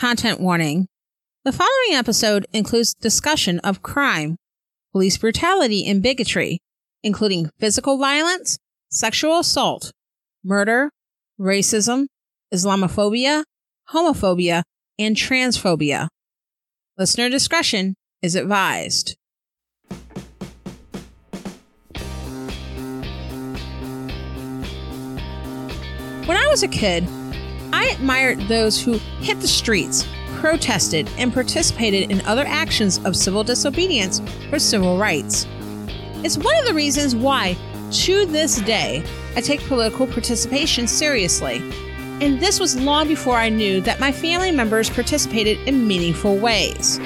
Content warning. The following episode includes discussion of crime, police brutality, and bigotry, including physical violence, sexual assault, murder, racism, Islamophobia, homophobia, and transphobia. Listener discretion is advised. When I was a kid, I admired those who hit the streets, protested, and participated in other actions of civil disobedience for civil rights. It's one of the reasons why, to this day, I take political participation seriously. And this was long before I knew that my family members participated in meaningful ways.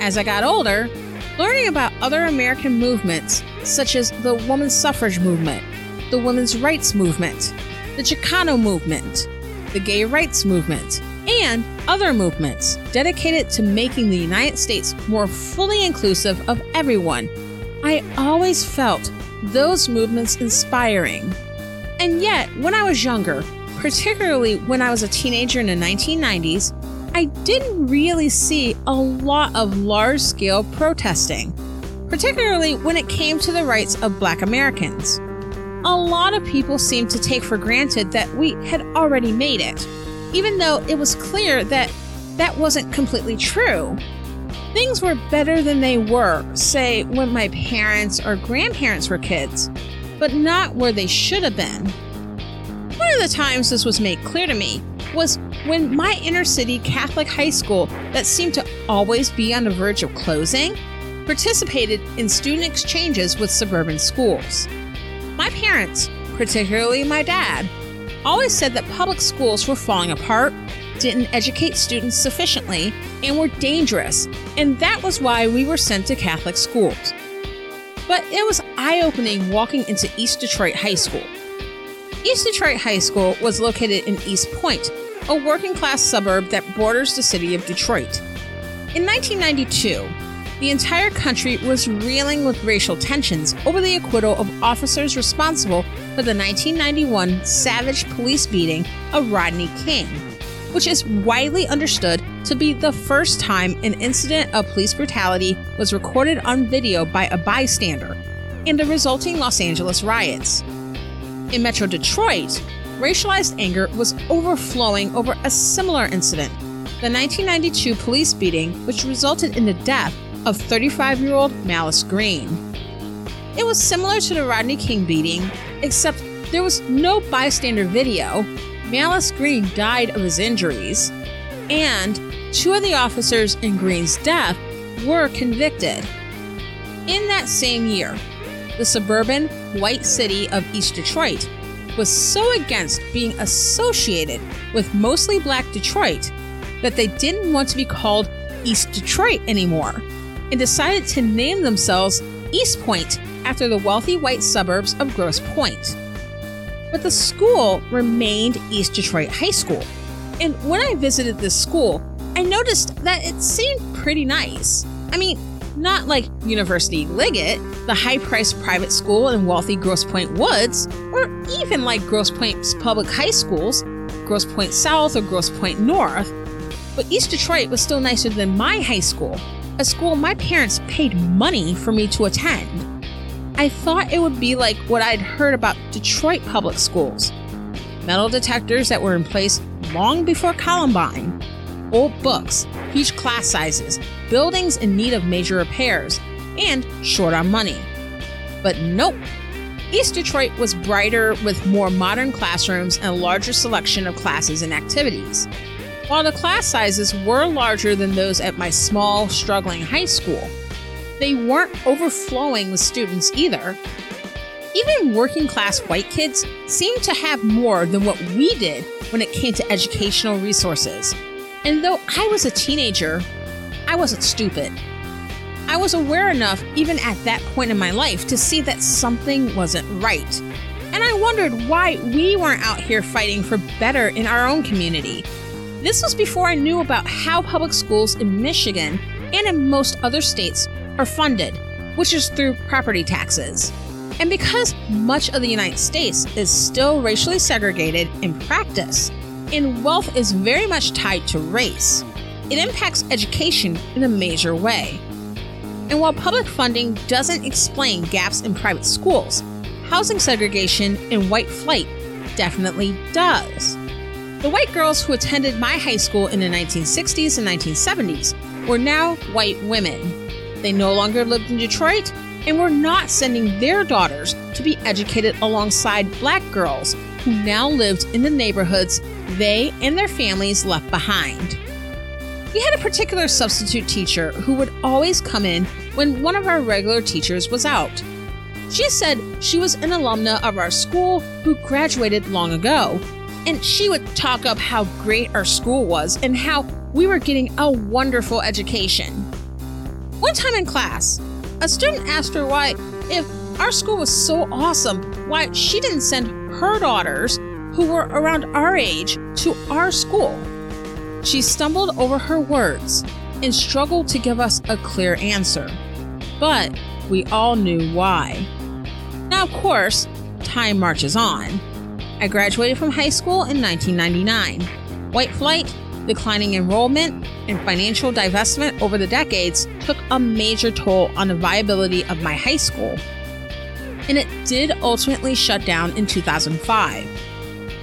As I got older, learning about other American movements, such as the women's suffrage movement, the women's rights movement, the Chicano movement, the gay rights movement, and other movements dedicated to making the United States more fully inclusive of everyone, I always felt those movements inspiring. And yet, when I was younger, particularly when I was a teenager in the 1990s, I didn't really see a lot of large-scale protesting, particularly when it came to the rights of Black Americans. A lot of people seemed to take for granted that we had already made it, even though it was clear that that wasn't completely true. Things were better than they were, say, when my parents or grandparents were kids, but not where they should have been. One of the times this was made clear to me was when my inner-city Catholic high school that seemed to always be on the verge of closing participated in student exchanges with suburban schools. My parents, particularly my dad, always said that public schools were falling apart, didn't educate students sufficiently, and were dangerous, and that was why we were sent to Catholic schools. But it was eye-opening walking into East Detroit High School. East Detroit High School was located in East Point, a working-class suburb that borders the city of Detroit. In 1992, the entire country was reeling with racial tensions over the acquittal of officers responsible for the 1991 savage police beating of Rodney King, which is widely understood to be the first time an incident of police brutality was recorded on video by a bystander, and the resulting Los Angeles riots. In Metro Detroit, racialized anger was overflowing over a similar incident, the 1992 police beating, which resulted in the death of 35-year-old Malice Green. It was similar to the Rodney King beating, except there was no bystander video. Malice Green died of his injuries, and two of the officers in Green's death were convicted. In that same year, the suburban white city of East Detroit was so against being associated with mostly Black Detroit that they didn't want to be called East Detroit anymore, and decided to name themselves East Point after the wealthy white suburbs of Grosse Pointe. But the school remained East Detroit High School, and when I visited this school, I noticed that it seemed pretty nice. I mean, not like University Liggett, the high-priced private school in wealthy Grosse Pointe Woods, or even like Grosse Pointe's public high schools, Grosse Pointe South or Grosse Pointe North, but East Detroit was still nicer than my high school, a school my parents paid money for me to attend. I thought it would be like what I'd heard about Detroit public schools. Metal detectors that were in place long before Columbine, old books, huge class sizes, buildings in need of major repairs, and short on money. But nope. East Detroit was brighter with more modern classrooms and a larger selection of classes and activities. While the class sizes were larger than those at my small, struggling high school, they weren't overflowing with students either. Even working-class white kids seemed to have more than what we did when it came to educational resources. And though I was a teenager, I wasn't stupid. I was aware enough, even at that point in my life, to see that something wasn't right. And I wondered why we weren't out here fighting for better in our own community. This was before I knew about how public schools in Michigan and in most other states are funded, which is through property taxes. And because much of the United States is still racially segregated in practice, in wealth is very much tied to race, it impacts education in a major way. And while public funding doesn't explain gaps in private schools, housing segregation and white flight definitely does. The white girls who attended my high school in the 1960s and 1970s were now white women. They no longer lived in Detroit and were not sending their daughters to be educated alongside black girls who now lived in the neighborhoods they and their families left behind. We had a particular substitute teacher who would always come in when one of our regular teachers was out. She said she was an alumna of our school who graduated long ago, and she would talk up how great our school was and how we were getting a wonderful education. One time in class, a student asked her why, if our school was so awesome, why she didn't send her daughters, who were around our age, to our school. She stumbled over her words and struggled to give us a clear answer, but we all knew why. Now, of course, time marches on. I graduated from high school in 1999. White flight, declining enrollment, and financial divestment over the decades took a major toll on the viability of my high school, and it did ultimately shut down in 2005.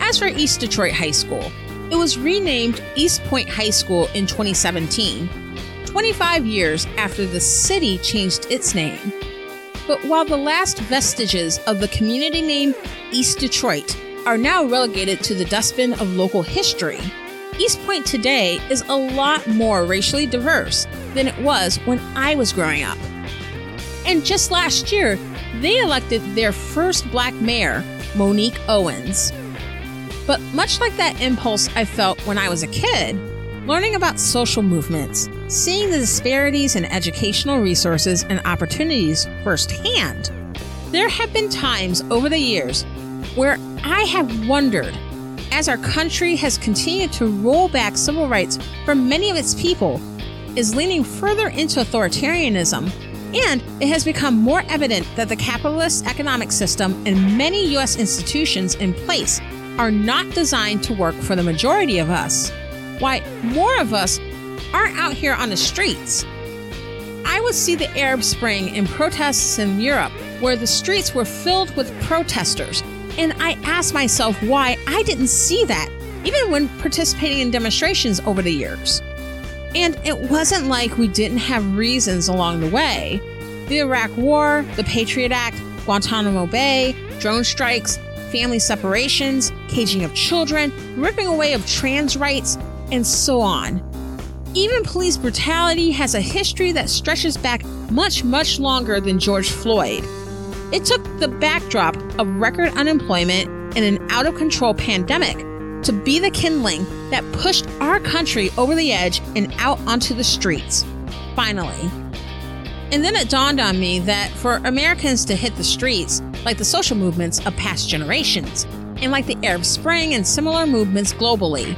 As for East Detroit High School, it was renamed East Point High School in 2017, 25 years after the city changed its name. But while the last vestiges of the community name East Detroit are now relegated to the dustbin of local history, East Point today is a lot more racially diverse than it was when I was growing up. And just last year, they elected their first black mayor, Monique Owens. But much like that impulse I felt when I was a kid, learning about social movements, seeing the disparities in educational resources and opportunities firsthand, there have been times over the years where I have wondered, as our country has continued to roll back civil rights for many of its people, is leaning further into authoritarianism, and it has become more evident that the capitalist economic system and many U.S. institutions in place are not designed to work for the majority of us, why more of us aren't out here on the streets. I would see the Arab Spring and protests in Europe where the streets were filled with protesters, and I asked myself why I didn't see that even when participating in demonstrations over the years. And it wasn't like we didn't have reasons along the way. The Iraq War, the Patriot Act, Guantanamo Bay, drone strikes, family separations, caging of children, ripping away of trans rights, and so on. Even police brutality has a history that stretches back much, much longer than George Floyd. It took the backdrop of record unemployment and an out-of-control pandemic to be the kindling that pushed our country over the edge and out onto the streets, finally. And then it dawned on me that for Americans to hit the streets, like the social movements of past generations, and like the Arab Spring and similar movements globally,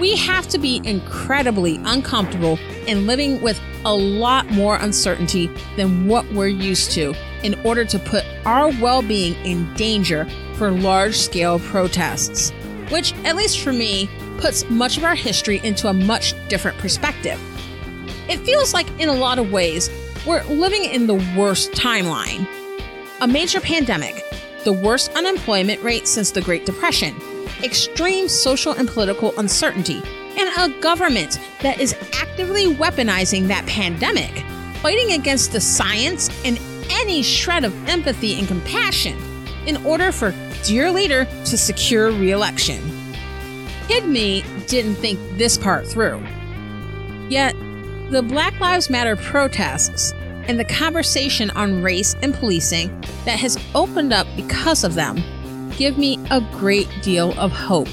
we have to be incredibly uncomfortable and living with a lot more uncertainty than what we're used to in order to put our well-being in danger for large-scale protests, which, at least for me, puts much of our history into a much different perspective. It feels like, in a lot of ways, we're living in the worst timeline. A major pandemic, the worst unemployment rate since the Great Depression, extreme social and political uncertainty, and a government that is actively weaponizing that pandemic, fighting against the science and any shred of empathy and compassion in order for dear leader to secure re-election. Kid me didn't think this part through. Yet, the Black Lives Matter protests and the conversation on race and policing that has opened up because of them give me a great deal of hope.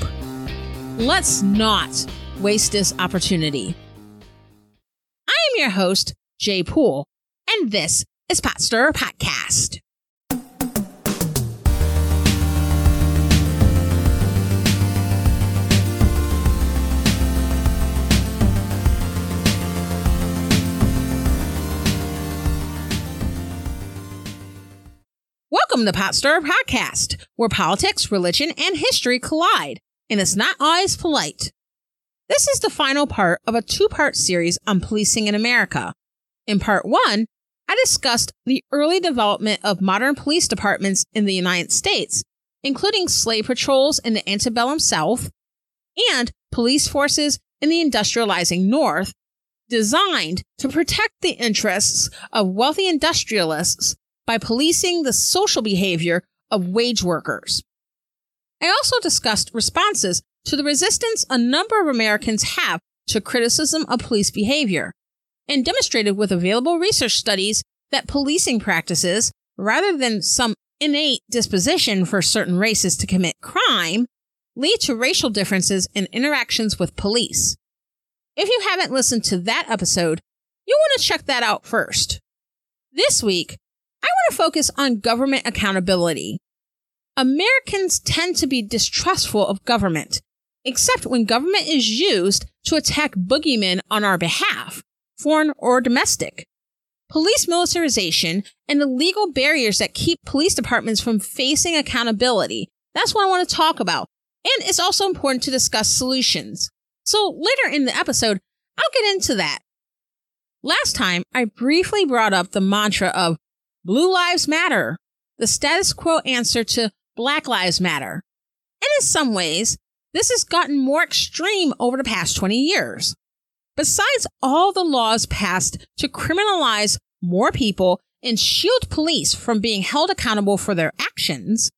Let's not waste this opportunity. I am your host, Jay Poole, and this is Pot Stirrer Podcast. Welcome to Pot Stirrer Podcast, where politics, religion, and history collide and it's not always polite. This is the final part of a two-part series on policing in America. In part one, I discussed the early development of modern police departments in the United States, including slave patrols in the antebellum South and police forces in the industrializing North, designed to protect the interests of wealthy industrialists by policing the social behavior of wage workers. I also discussed responses to the resistance a number of Americans have to criticism of police behavior, and demonstrated with available research studies that policing practices, rather than some innate disposition for certain races to commit crime, lead to racial differences in interactions with police. If you haven't listened to that episode, you want to check that out first. This week, I want to focus on government accountability. Americans tend to be distrustful of government, except when government is used to attack boogeymen on our behalf, foreign or domestic. Police militarization and the legal barriers that keep police departments from facing accountability. That's what I want to talk about. And it's also important to discuss solutions. So later in the episode, I'll get into that. Last time, I briefly brought up the mantra of Blue Lives Matter, the status quo answer to Black Lives Matter. And in some ways, this has gotten more extreme over the past 20 years. Besides all the laws passed to criminalize more people and shield police from being held accountable for their actions,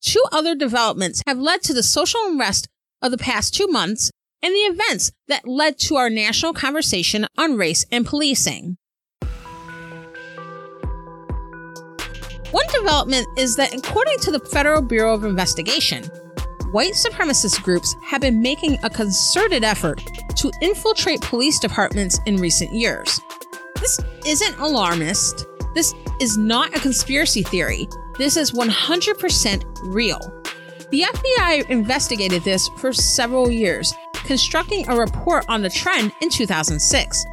two other developments have led to the social unrest of the past 2 months and the events that led to our national conversation on race and policing. One development is that, according to the Federal Bureau of Investigation, white supremacist groups have been making a concerted effort to infiltrate police departments in recent years. This isn't alarmist. This is not a conspiracy theory. This is 100% real. The FBI investigated this for several years, constructing a report on the trend in 2006.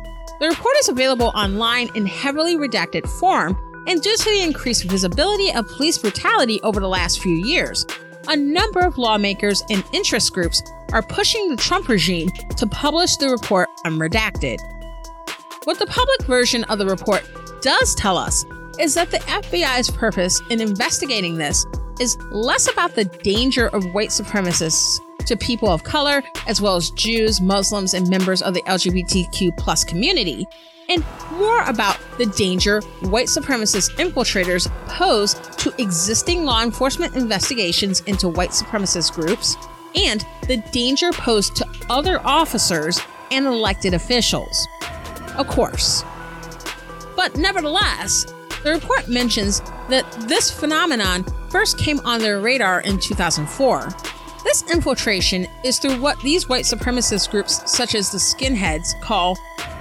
The report is available online in heavily redacted form, and due to the increased visibility of police brutality over the last few years, a number of lawmakers and interest groups are pushing the Trump regime to publish the report unredacted. What the public version of the report does tell us is that the FBI's purpose in investigating this is less about the danger of white supremacists to people of color, as well as Jews, Muslims, and members of the LGBTQ+ community, and more about the danger white supremacist infiltrators pose to existing law enforcement investigations into white supremacist groups and the danger posed to other officers and elected officials. Of course. But nevertheless, the report mentions that this phenomenon first came on their radar in 2004. This infiltration is through what these white supremacist groups, such as the skinheads, call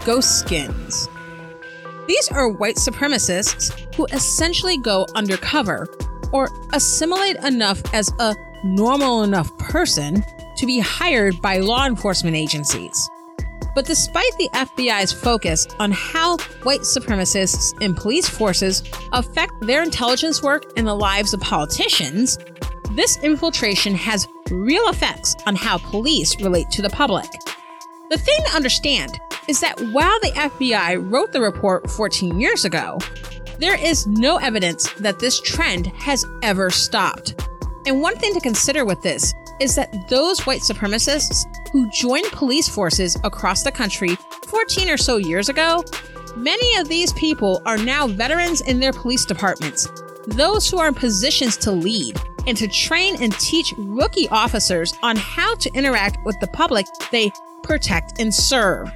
ghost skins. These are white supremacists who essentially go undercover or assimilate enough as a normal enough person to be hired by law enforcement agencies. But despite the FBI's focus on how white supremacists and police forces affect their intelligence work and the lives of politicians, this infiltration has real effects on how police relate to the public. The thing to understand is that while the FBI wrote the report 14 years ago, there is no evidence that this trend has ever stopped. And one thing to consider with this is that those white supremacists who joined police forces across the country 14 or so years ago, many of these people are now veterans in their police departments, those who are in positions to lead and to train and teach rookie officers on how to interact with the public they protect and serve.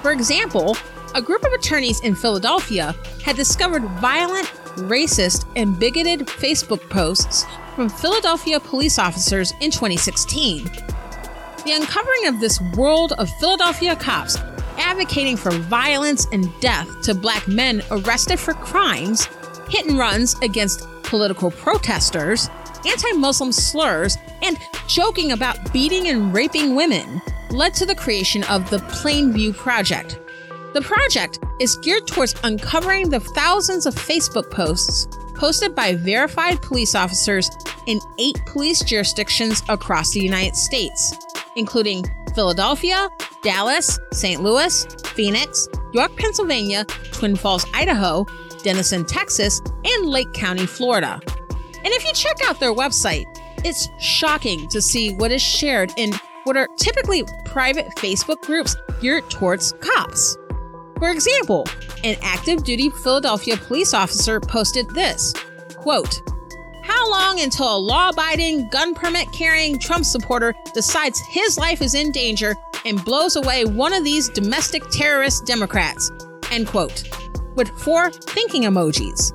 For example, a group of attorneys in Philadelphia had discovered violent, racist, and bigoted Facebook posts from Philadelphia police officers in 2016. The uncovering of this world of Philadelphia cops advocating for violence and death to Black men arrested for crimes, hit and runs against political protesters, anti-Muslim slurs, and joking about beating and raping women led to the creation of the Plainview Project. The project is geared towards uncovering the thousands of Facebook posts posted by verified police officers in 8 police jurisdictions across the United States, including Philadelphia, Dallas, St. Louis, Phoenix, York, Pennsylvania, Twin Falls, Idaho, Denison, Texas, and Lake County, Florida. And if you check out their website, it's shocking to see what is shared in what are typically private Facebook groups geared towards cops. For example, an active duty Philadelphia police officer posted this, quote, "How long until a law-abiding, gun permit-carrying Trump supporter decides his life is in danger and blows away one of these domestic terrorist Democrats?" End quote, with 4 thinking emojis.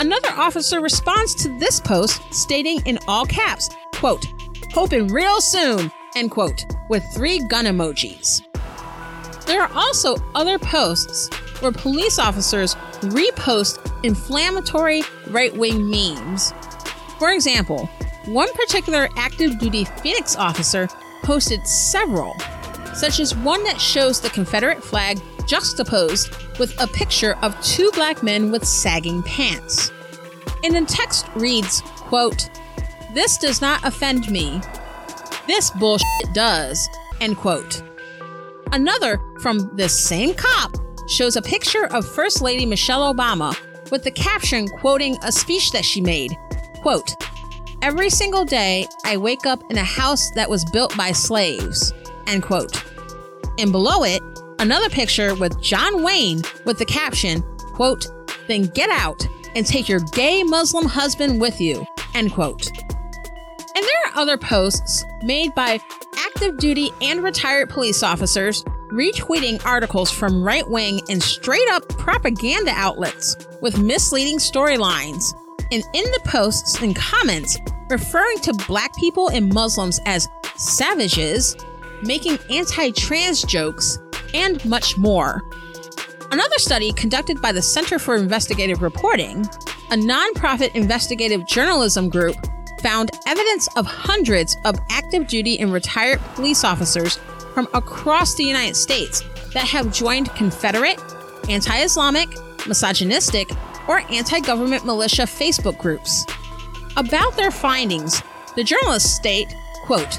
Another officer responds to this post, stating in all caps, quote, "Hoping real soon," end quote, with 3 gun emojis. There are also other posts where police officers repost inflammatory right-wing memes. For example, one particular active-duty Phoenix officer posted several, such as one that shows the Confederate flag juxtaposed with a picture of 2 black men with sagging pants. And the text reads, quote, "This does not offend me. This bullshit does," end quote. Another from this same cop shows a picture of First Lady Michelle Obama with the caption quoting a speech that she made, quote, "Every single day I wake up in a house that was built by slaves," end quote. And below it, another picture with John Wayne with the caption, quote, "Then get out and take your gay Muslim husband with you," end quote. And there are other posts made by active duty and retired police officers retweeting articles from right-wing and straight-up propaganda outlets with misleading storylines, and in the posts and comments referring to black people and Muslims as savages, making anti-trans jokes, and much more. Another study conducted by the Center for Investigative Reporting, a nonprofit investigative journalism group, found evidence of hundreds of active duty and retired police officers from across the United States that have joined Confederate, anti-Islamic, misogynistic, or anti-government militia Facebook groups. About their findings, the journalists state, quote,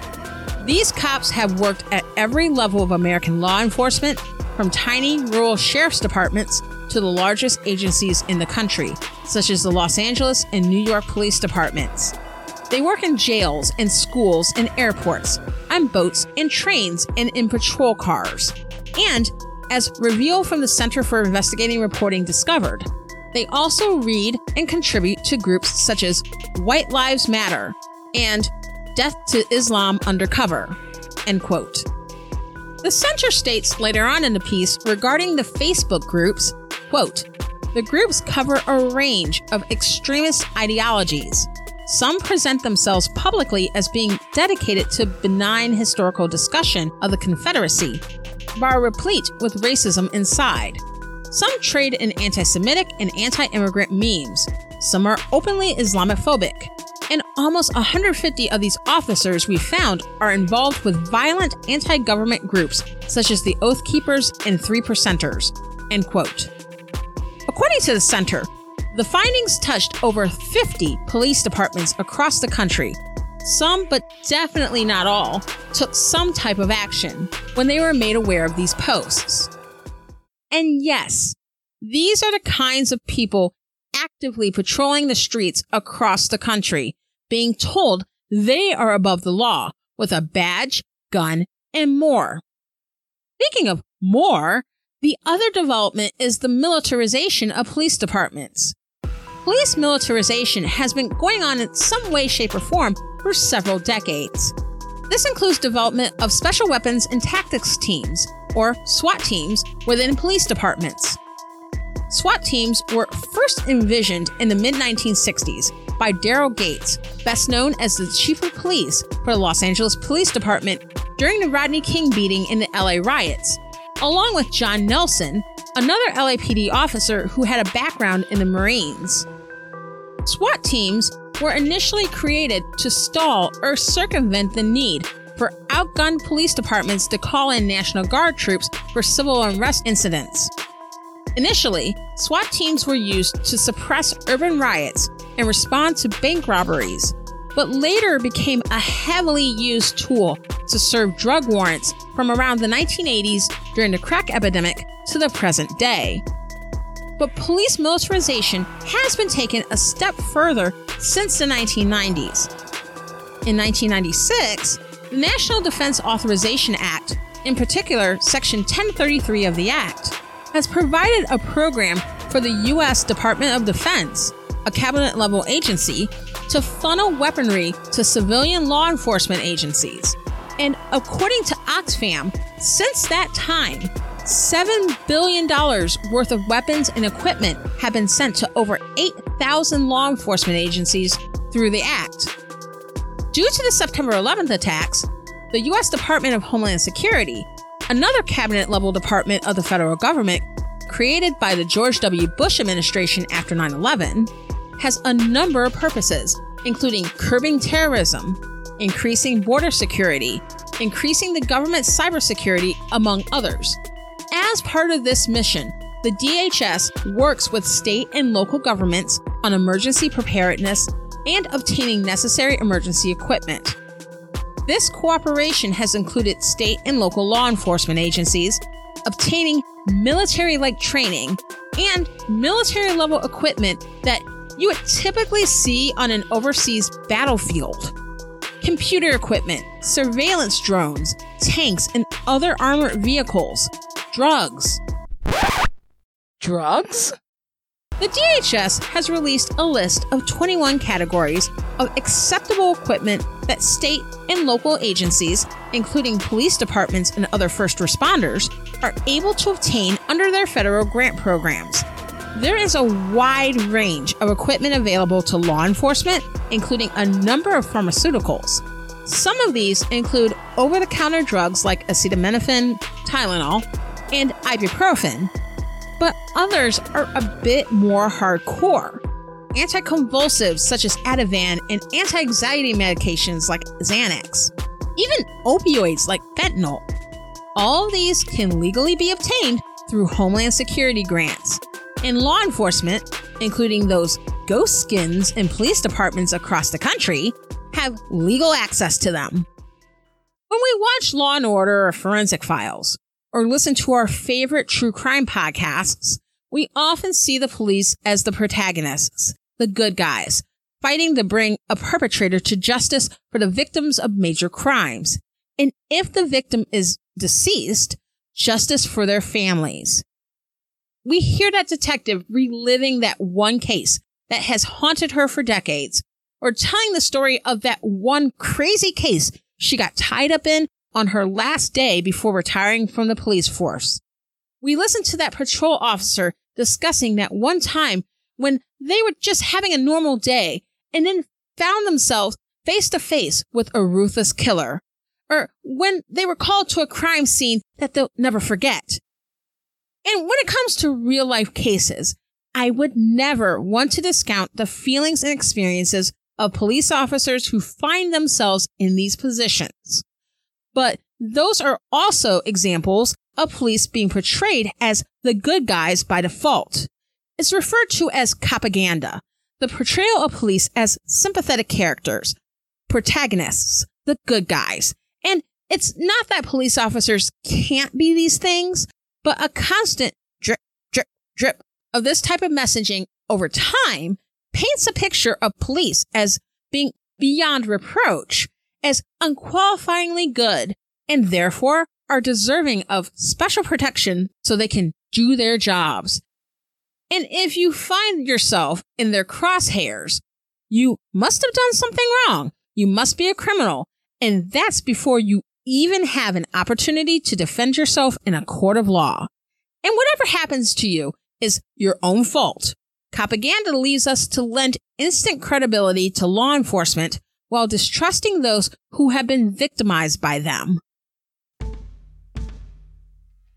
"These cops have worked at every level of American law enforcement, from tiny rural sheriff's departments to the largest agencies in the country, such as the Los Angeles and New York police departments. They work in jails and schools and airports, on boats and trains, and in patrol cars. And, as Reveal from the Center for Investigating Reporting discovered, they also read and contribute to groups such as White Lives Matter and Death to Islam Undercover," end quote. The center states later on in the piece regarding the Facebook groups, quote, "The groups cover a range of extremist ideologies. Some present themselves publicly as being dedicated to benign historical discussion of the Confederacy, but are replete with racism inside. Some trade in anti-Semitic and anti-immigrant memes. Some are openly Islamophobic. And almost 150 of these officers we found are involved with violent anti-government groups such as the Oath Keepers and 3%ers, end quote. According to the center, the findings touched over 50 police departments across the country. Some, but definitely not all, took some type of action when they were made aware of these posts. And yes, these are the kinds of people actively patrolling the streets across the country, being told they are above the law with a badge, gun, and more. Speaking of more, the other development is the militarization of police departments. Police militarization has been going on in some way, shape, or form for several decades. This includes development of special weapons and tactics teams, or SWAT teams, within police departments. SWAT teams were first envisioned in the mid-1960s by Daryl Gates, best known as the chief of police for the Los Angeles Police Department during the Rodney King beating in the LA riots, along with John Nelson, another LAPD officer who had a background in the Marines. SWAT teams were initially created to stall or circumvent the need for outgunned police departments to call in National Guard troops for civil unrest incidents. Initially, SWAT teams were used to suppress urban riots and respond to bank robberies, but later became a heavily used tool to serve drug warrants from around the 1980s during the crack epidemic to the present day. But police militarization has been taken a step further since the 1990s. In 1996, the National Defense Authorization Act, in particular Section 1033 of the Act, has provided a program for the U.S. Department of Defense, a cabinet-level agency, to funnel weaponry to civilian law enforcement agencies. And according to Oxfam, since that time, $7 billion worth of weapons and equipment have been sent to over 8,000 law enforcement agencies through the act. Due to the September 11th attacks, the U.S. Department of Homeland Security, another cabinet-level department of the federal government created by the George W. Bush administration after 9/11, has a number of purposes, including curbing terrorism, increasing border security, increasing the government's cybersecurity, among others. As part of this mission, the DHS works with state and local governments on emergency preparedness and obtaining necessary emergency equipment. This cooperation has included state and local law enforcement agencies obtaining military-like training and military-level equipment that you would typically see on an overseas battlefield. Computer equipment, surveillance drones, tanks, and other armored vehicles. Drugs. Drugs? The DHS has released a list of 21 categories of acceptable equipment that state and local agencies, including police departments and other first responders, are able to obtain under their federal grant programs. There is a wide range of equipment available to law enforcement, including a number of pharmaceuticals. Some of these include over-the-counter drugs like acetaminophen, Tylenol, and ibuprofen, but others are a bit more hardcore. Anticonvulsives such as Ativan and anti-anxiety medications like Xanax, even opioids like fentanyl. All these can legally be obtained through Homeland Security grants. And law enforcement, including those ghost skins in police departments across the country, have legal access to them. When we watch Law & Order or Forensic Files, or listen to our favorite true crime podcasts, we often see the police as the protagonists, the good guys, fighting to bring a perpetrator to justice for the victims of major crimes. And if the victim is deceased, justice for their families. We hear that detective reliving that one case that has haunted her for decades, or telling the story of that one crazy case she got tied up in on her last day before retiring from the police force. We listen to that patrol officer discussing that one time when they were just having a normal day and then found themselves face to face with a ruthless killer, or when they were called to a crime scene that they'll never forget. And when it comes to real-life cases, I would never want to discount the feelings and experiences of police officers who find themselves in these positions. But those are also examples of police being portrayed as the good guys by default. It's referred to as copaganda, the portrayal of police as sympathetic characters, protagonists, the good guys. And it's not that police officers can't be these things, but a constant drip, drip, drip of this type of messaging over time paints a picture of police as being beyond reproach, as unqualifyingly good, and therefore are deserving of special protection so they can do their jobs. And if you find yourself in their crosshairs, you must have done something wrong. You must be a criminal. And that's before you even have an opportunity to defend yourself in a court of law. And whatever happens to you is your own fault. Propaganda leaves us to lend instant credibility to law enforcement while distrusting those who have been victimized by them.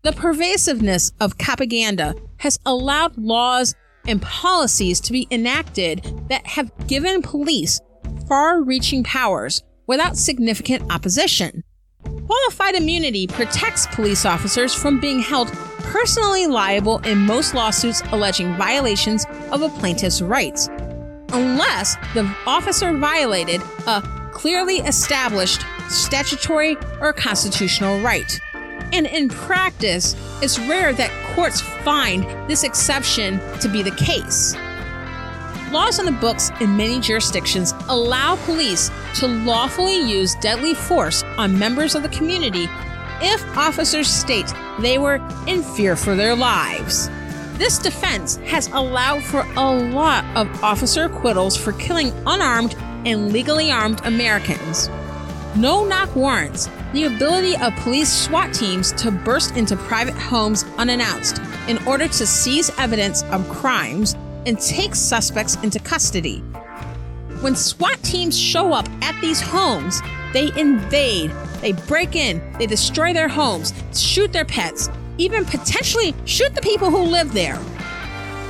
The pervasiveness of propaganda has allowed laws and policies to be enacted that have given police far-reaching powers without significant opposition. Qualified immunity protects police officers from being held personally liable in most lawsuits alleging violations of a plaintiff's rights. unless the officer violated a clearly established statutory or constitutional right. And in practice, it's rare that courts find this exception to be the case. Laws on the books in many jurisdictions allow police to lawfully use deadly force on members of the community if officers state they were in fear for their lives. This defense has allowed for a lot of officer acquittals for killing unarmed and legally armed Americans. No-knock warrants, the ability of police SWAT teams to burst into private homes unannounced in order to seize evidence of crimes and take suspects into custody. When SWAT teams show up at these homes, they invade, they break in, they destroy their homes, shoot their pets, even potentially shoot the people who live there.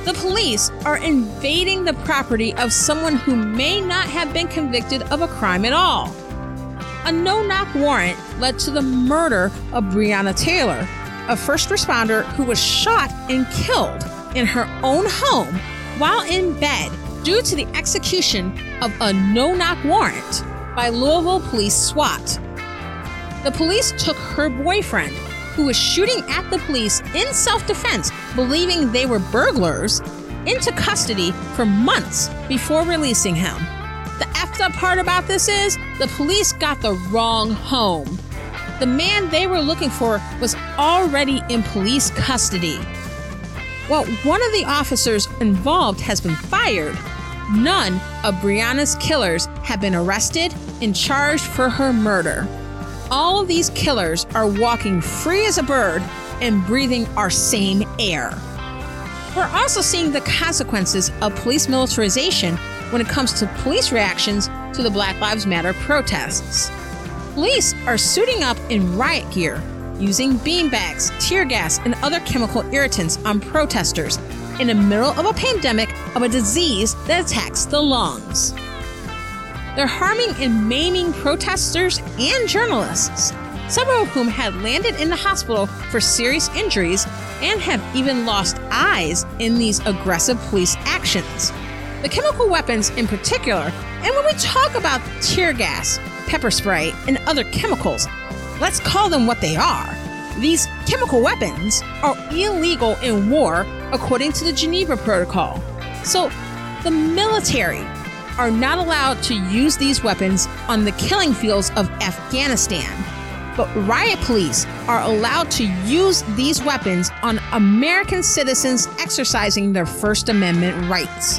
The police are invading the property of someone who may not have been convicted of a crime at all. A no-knock warrant led to the murder of Breonna Taylor, a first responder who was shot and killed in her own home while in bed due to the execution of a no-knock warrant by Louisville Police SWAT. The police took her boyfriend, who was shooting at the police in self-defense, believing they were burglars, into custody for months before releasing him. The effed up part about this is the police got the wrong home. The man they were looking for was already in police custody. While one of the officers involved has been fired, none of Breonna's killers have been arrested and charged for her murder. All of these killers are walking free as a bird and breathing our same air. We're also seeing the consequences of police militarization when it comes to police reactions to the Black Lives Matter protests. Police are suiting up in riot gear, using beanbags, tear gas, and other chemical irritants on protesters in the middle of a pandemic of a disease that attacks the lungs. They're harming and maiming protesters and journalists, several of whom had landed in the hospital for serious injuries and have even lost eyes in these aggressive police actions. The chemical weapons in particular, and when we talk about tear gas, pepper spray, and other chemicals, let's call them what they are. These chemical weapons are illegal in war according to the Geneva Protocol. So the military are not allowed to use these weapons on the killing fields of Afghanistan, but riot police are allowed to use these weapons on American citizens exercising their First Amendment rights.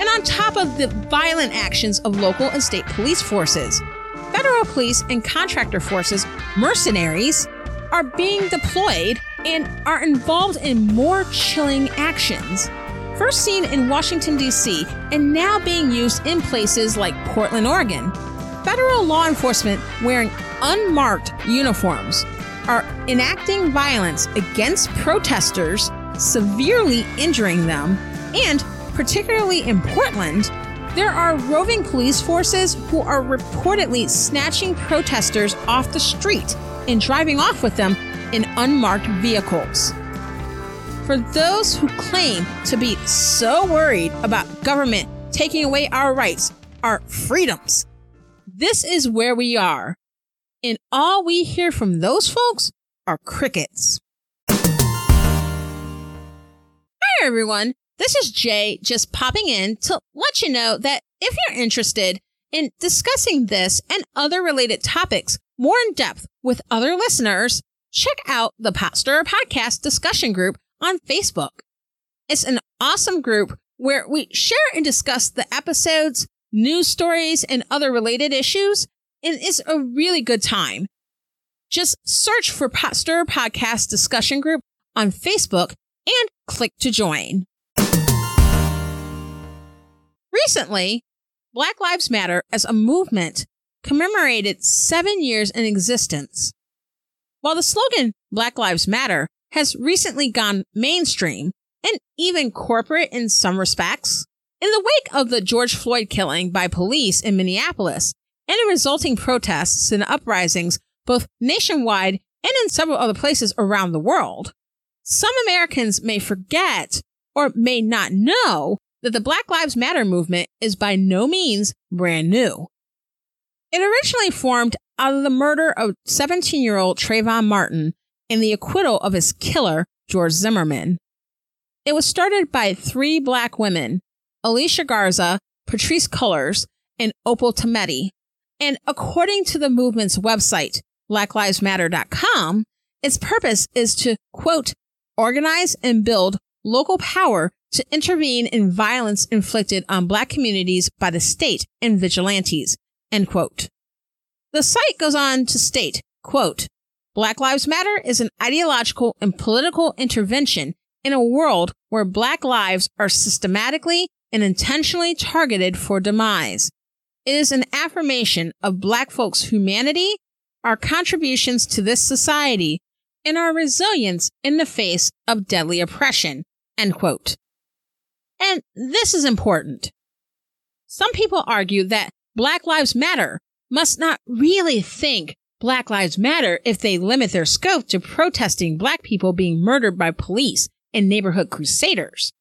And on top of the violent actions of local and state police forces, federal police and contractor forces, mercenaries, are being deployed and are involved in more chilling actions. First seen in Washington, D.C., and now being used in places like Portland, Oregon. Federal law enforcement wearing unmarked uniforms are enacting violence against protesters, severely injuring them, and particularly in Portland, there are roving police forces who are reportedly snatching protesters off the street and driving off with them in unmarked vehicles. For those who claim to be so worried about government taking away our rights, our freedoms, this is where we are. And all we hear from those folks are crickets. Hi, everyone. This is Jay just popping in to let you know that if you're interested in discussing this and other related topics more in depth with other listeners, check out the Pot Stirrer Podcast discussion group on Facebook. It's an awesome group where we share and discuss the episodes, news stories, and other related issues, and it's a really good time. Just search for Pot Stirrer Podcast discussion group on Facebook and click to join. Recently, Black Lives Matter as a movement commemorated 7 years in existence. While the slogan Black Lives Matter has recently gone mainstream and even corporate in some respects. In the wake of the George Floyd killing by police in Minneapolis and the resulting protests and uprisings both nationwide and in several other places around the world, some Americans may forget or may not know that the Black Lives Matter movement is by no means brand new. It originally formed out of the murder of 17-year-old Trayvon Martin and the acquittal of his killer, George Zimmerman. It was started by three Black women, Alicia Garza, Patrice Cullors, and Opal Tometi. And according to the movement's website, blacklivesmatter.com, its purpose is to, quote, organize and build local power to intervene in violence inflicted on Black communities by the state and vigilantes, end quote. The site goes on to state, quote, Black Lives Matter is an ideological and political intervention in a world where Black lives are systematically and intentionally targeted for demise. It is an affirmation of Black folks' humanity, our contributions to this society, and our resilience in the face of deadly oppression, end quote. And this is important. Some people argue that Black Lives Matter must not really think Black Lives Matter if they limit their scope to protesting Black people being murdered by police and neighborhood crusaders.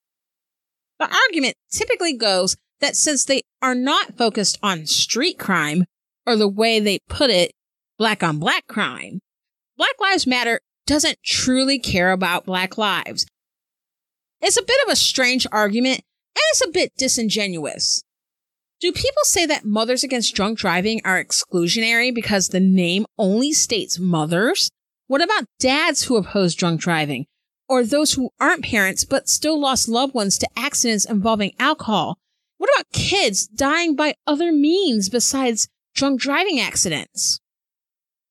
The argument typically goes that since they are not focused on street crime, or the way they put it, Black on Black crime, Black Lives Matter doesn't truly care about Black lives. It's a bit of a strange argument, and it's a bit disingenuous. Do people say that Mothers Against Drunk Driving are exclusionary because the name only states mothers? What about dads who oppose drunk driving, or those who aren't parents but still lost loved ones to accidents involving alcohol? What about kids dying by other means besides drunk driving accidents?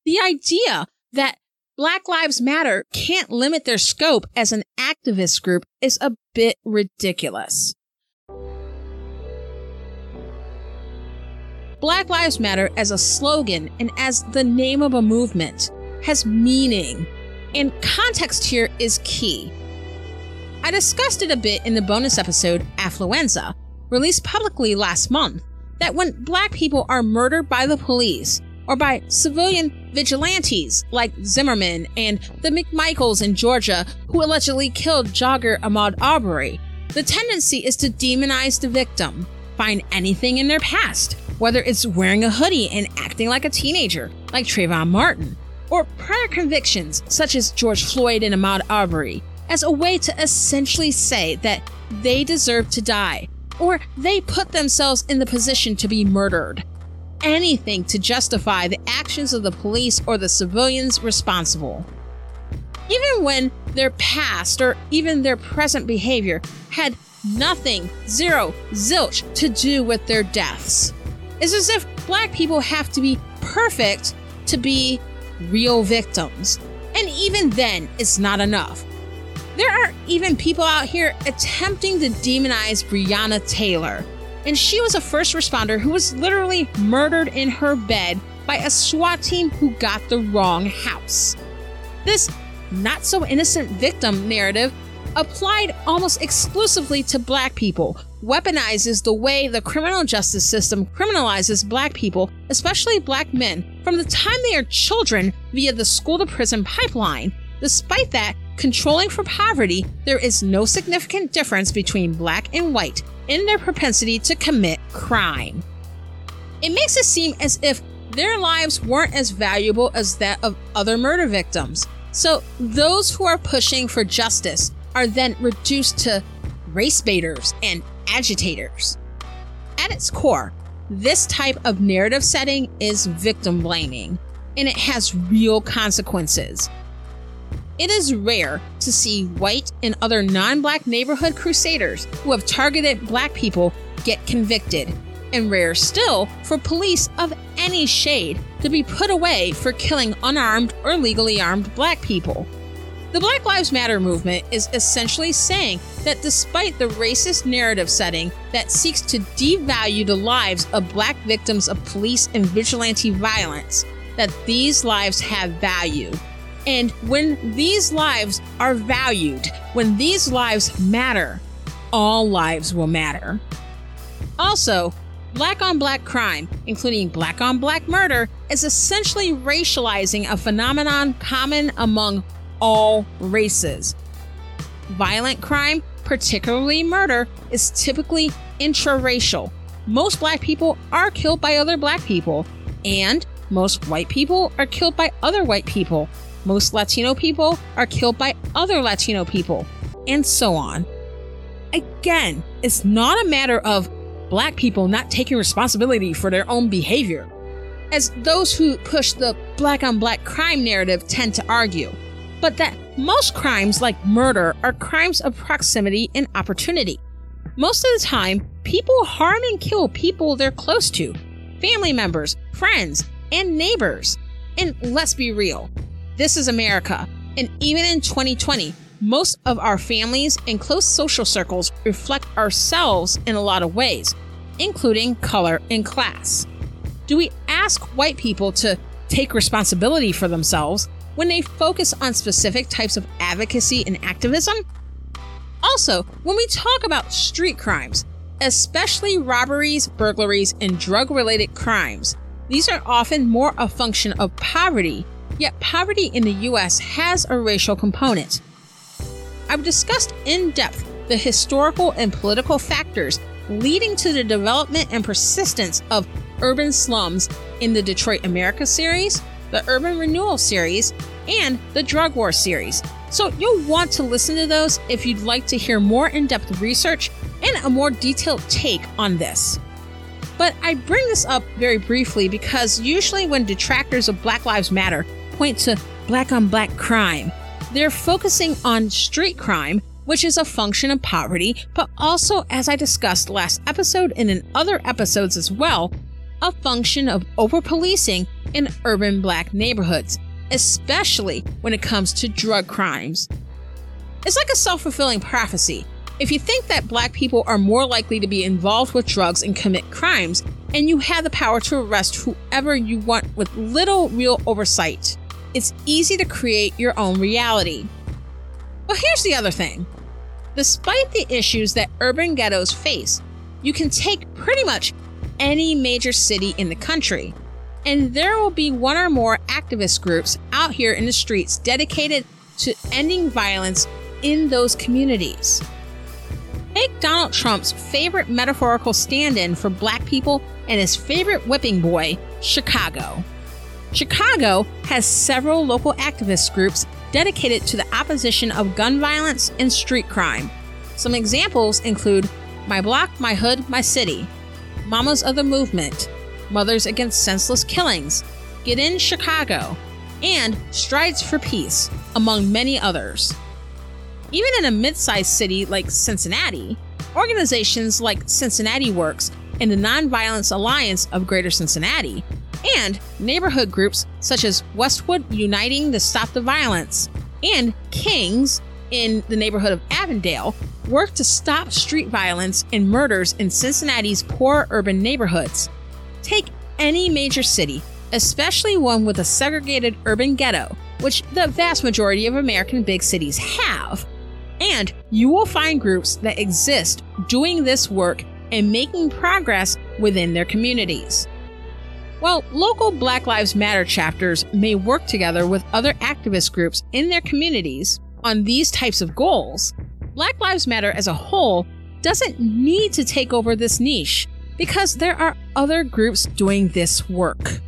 The idea that Black Lives Matter can't limit their scope as an activist group is a bit ridiculous. Black Lives Matter as a slogan and as the name of a movement has meaning, and context here is key. I discussed it a bit in the bonus episode, Affluenza, released publicly last month, that when Black people are murdered by the police, or by civilian vigilantes like Zimmerman and the McMichaels in Georgia who allegedly killed jogger Ahmaud Arbery, the tendency is to demonize the victim, find anything in their past, whether it's wearing a hoodie and acting like a teenager, like Trayvon Martin, or prior convictions such as George Floyd and Ahmaud Arbery, as a way to essentially say that they deserve to die, or they put themselves in the position to be murdered. Anything to justify the actions of the police or the civilians responsible. Even when their past or even their present behavior had nothing, zero, zilch to do with their deaths. It's as if Black people have to be perfect to be real victims. And even then, it's not enough. There are even people out here attempting to demonize Breonna Taylor. And she was a first responder who was literally murdered in her bed by a SWAT team who got the wrong house. This not-so-innocent victim narrative, applied almost exclusively to Black people, weaponizes the way the criminal justice system criminalizes Black people, especially Black men, from the time they are children via the school-to-prison pipeline. Despite that, controlling for poverty, there is no significant difference between Black and white in their propensity to commit crime. It makes it seem as if their lives weren't as valuable as that of other murder victims. So those who are pushing for justice are then reduced to race baiters and agitators. At its core, this type of narrative setting is victim blaming, and it has real consequences. It is rare to see white and other non-Black neighborhood crusaders who have targeted Black people get convicted, and rare still for police of any shade to be put away for killing unarmed or legally armed Black people. The Black Lives Matter movement is essentially saying that despite the racist narrative setting that seeks to devalue the lives of Black victims of police and vigilante violence, that these lives have value. And when these lives are valued, when these lives matter, all lives will matter. Also, Black on Black crime, including Black on Black murder, is essentially racializing a phenomenon common among all races. Violent crime particularly murder, is typically intraracial. Most black people are killed by other black people, and most white people are killed by other white people. Most Latino people are killed by other Latino people, and so on. Again, it's not a matter of black people not taking responsibility for their own behavior, as those who push the black on black crime narrative tend to argue, but that most crimes like murder are crimes of proximity and opportunity. Most of the time, people harm and kill people they're close to, family members, friends, and neighbors. And let's be real, this is America, and even in 2020, most of our families and close social circles reflect ourselves in a lot of ways, including color and class. Do we ask white people to take responsibility for themselves when they focus on specific types of advocacy and activism? Also, when we talk about street crimes, especially robberies, burglaries, and drug-related crimes, these are often more a function of poverty, yet poverty in the U.S. has a racial component. I've discussed in depth the historical and political factors leading to the development and persistence of urban slums in the Detroit America series, the Urban Renewal series, and the Drug War series. So you'll want to listen to those if you'd like to hear more in-depth research and a more detailed take on this. But I bring this up very briefly because usually when detractors of Black Lives Matter point to black-on-black crime, they're focusing on street crime, which is a function of poverty, but also, as I discussed last episode and in other episodes as well, a function of over-policing in urban black neighborhoods, especially when it comes to drug crimes. It's like a self-fulfilling prophecy. If you think that black people are more likely to be involved with drugs and commit crimes, and you have the power to arrest whoever you want with little real oversight, it's easy to create your own reality. But here's the other thing. Despite the issues that urban ghettos face, you can take pretty much any major city in the country, and there will be one or more activist groups out here in the streets dedicated to ending violence in those communities. Take Donald Trump's favorite metaphorical stand-in for black people and his favorite whipping boy, Chicago. Chicago has several local activist groups dedicated to the opposition of gun violence and street crime. Some examples include My Block, My Hood, My City, Mamas of the Movement, Mothers Against Senseless Killings, Get In Chicago, and Strides for Peace, among many others. Even in a mid-sized city like Cincinnati, organizations like Cincinnati Works and the Nonviolence Alliance of Greater Cincinnati, and neighborhood groups such as Westwood Uniting to Stop the Violence and Kings in the neighborhood of Avondale work to stop street violence and murders in Cincinnati's poor urban neighborhoods. Take any major city, especially one with a segregated urban ghetto, which the vast majority of American big cities have, and you will find groups that exist doing this work and making progress within their communities. While local Black Lives Matter chapters may work together with other activist groups in their communities on these types of goals, Black Lives Matter as a whole doesn't need to take over this niche because there are other groups doing this work.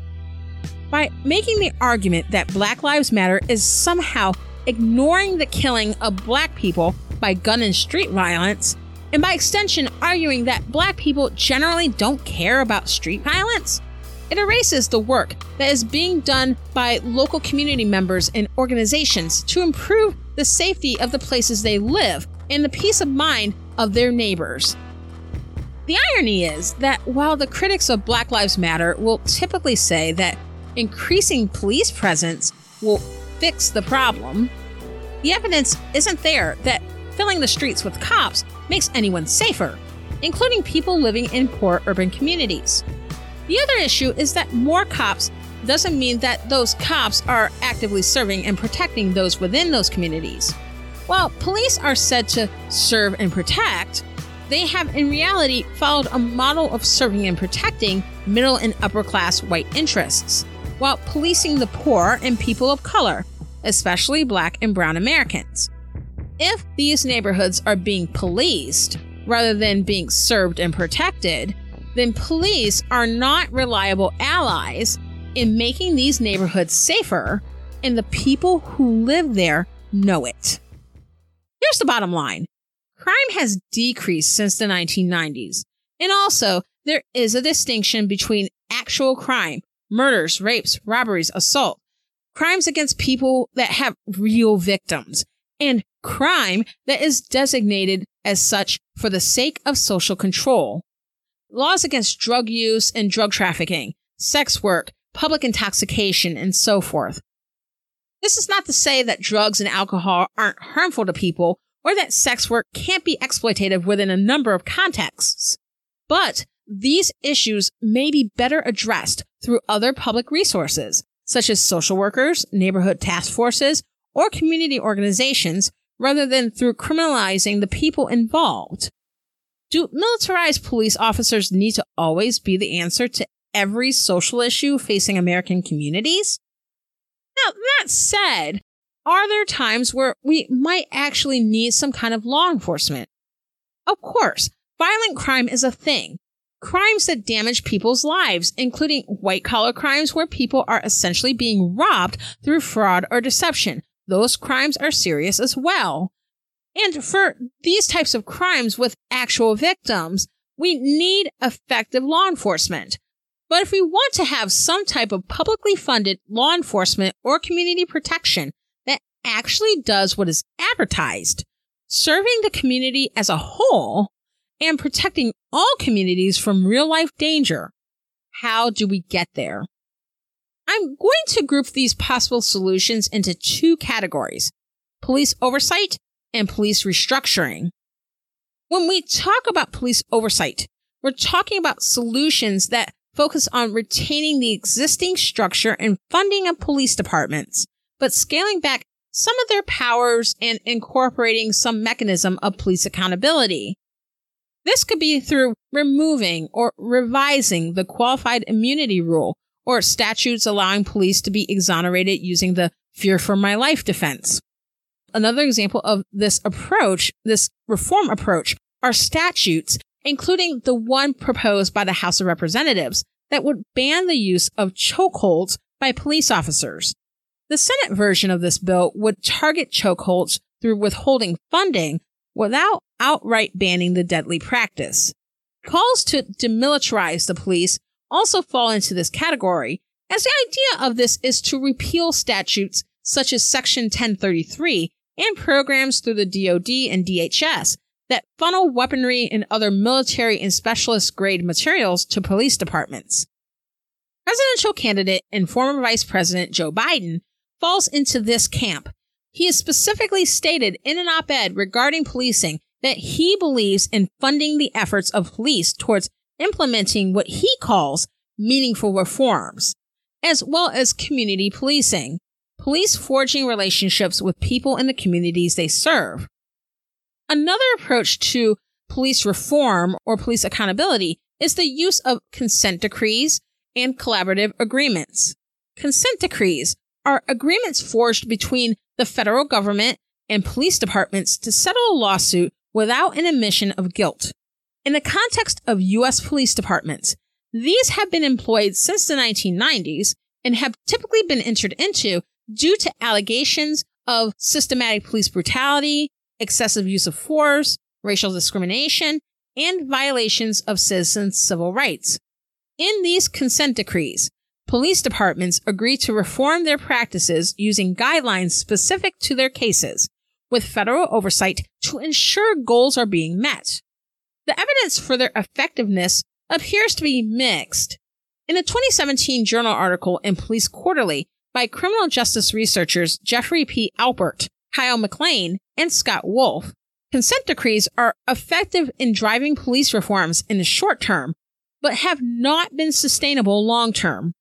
By making the argument that Black Lives Matter is somehow ignoring the killing of black people by gun and street violence, and by extension arguing that black people generally don't care about street violence, it erases the work that is being done by local community members and organizations to improve the safety of the places they live and the peace of mind of their neighbors. The irony is that while the critics of Black Lives Matter will typically say that increasing police presence will fix the problem, the evidence isn't there that filling the streets with cops makes anyone safer, including people living in poor urban communities. The other issue is that more cops doesn't mean that those cops are actively serving and protecting those within those communities. While police are said to serve and protect, they have in reality followed a model of serving and protecting middle and upper class white interests, while policing the poor and people of color, especially Black and Brown Americans. If these neighborhoods are being policed rather than being served and protected, then police are not reliable allies in making these neighborhoods safer, and the people who live there know it. Here's the bottom line. Crime has decreased since the 1990s. And also, there is a distinction between actual crime, murders, rapes, robberies, assault, crimes against people that have real victims, and crime that is designated as such for the sake of social control. Laws against drug use and drug trafficking, sex work, public intoxication, and so forth. This is not to say that drugs and alcohol aren't harmful to people or that sex work can't be exploitative within a number of contexts. But these issues may be better addressed through other public resources, such as social workers, neighborhood task forces, or community organizations, rather than through criminalizing the people involved. Do militarized police officers need to always be the answer to every social issue facing American communities? Now, that said, are there times where we might actually need some kind of law enforcement? Of course, violent crime is a thing. Crimes that damage people's lives, including white-collar crimes where people are essentially being robbed through fraud or deception. Those crimes are serious as well. And for these types of crimes with actual victims, we need effective law enforcement. But if we want to have some type of publicly funded law enforcement or community protection that actually does what is advertised, serving the community as a whole and protecting all communities from real-life danger, how do we get there? I'm going to group these possible solutions into two categories: police oversight and police restructuring. When we talk about police oversight, we're talking about solutions that focus on retaining the existing structure and funding of police departments, but scaling back some of their powers and incorporating some mechanism of police accountability. This could be through removing or revising the qualified immunity rule or statutes allowing police to be exonerated using the fear for my life defense. Another example of this approach, this reform approach, are statutes, including the one proposed by the House of Representatives that would ban the use of chokeholds by police officers. The Senate version of this bill would target chokeholds through withholding funding without outright banning the deadly practice. Calls to demilitarize the police also fall into this category, as the idea of this is to repeal statutes such as Section 1033 and programs through the DoD and DHS that funnel weaponry and other military and specialist-grade materials to police departments. Presidential candidate and former Vice President Joe Biden falls into this camp. He has specifically stated in an op-ed regarding policing that he believes in funding the efforts of police towards implementing what he calls meaningful reforms, as well as community policing, police forging relationships with people in the communities they serve. Another approach to police reform or police accountability is the use of consent decrees and collaborative agreements. Consent decrees are agreements forged between the federal government and police departments to settle a lawsuit without an admission of guilt. In the context of U.S. police departments, these have been employed since the 1990s and have typically been entered into due to allegations of systematic police brutality, excessive use of force, racial discrimination, and violations of citizens' civil rights. In these consent decrees, police departments agree to reform their practices using guidelines specific to their cases, with federal oversight to ensure goals are being met. The evidence for their effectiveness appears to be mixed. In a 2017 journal article in Police Quarterly by criminal justice researchers Jeffrey P. Alpert, Kyle McLean, and Scott Wolf, consent decrees are effective in driving police reforms in the short term, but have not been sustainable long term.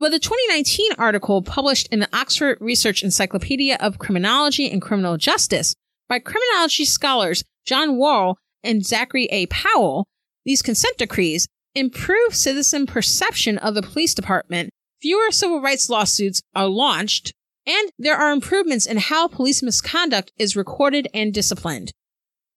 But the 2019 article published in the Oxford Research Encyclopedia of Criminology and Criminal Justice by criminology scholars John Worrell and Zachary A. Powell, these consent decrees improve citizen perception of the police department, fewer civil rights lawsuits are launched, And there are improvements in how police misconduct is recorded and disciplined.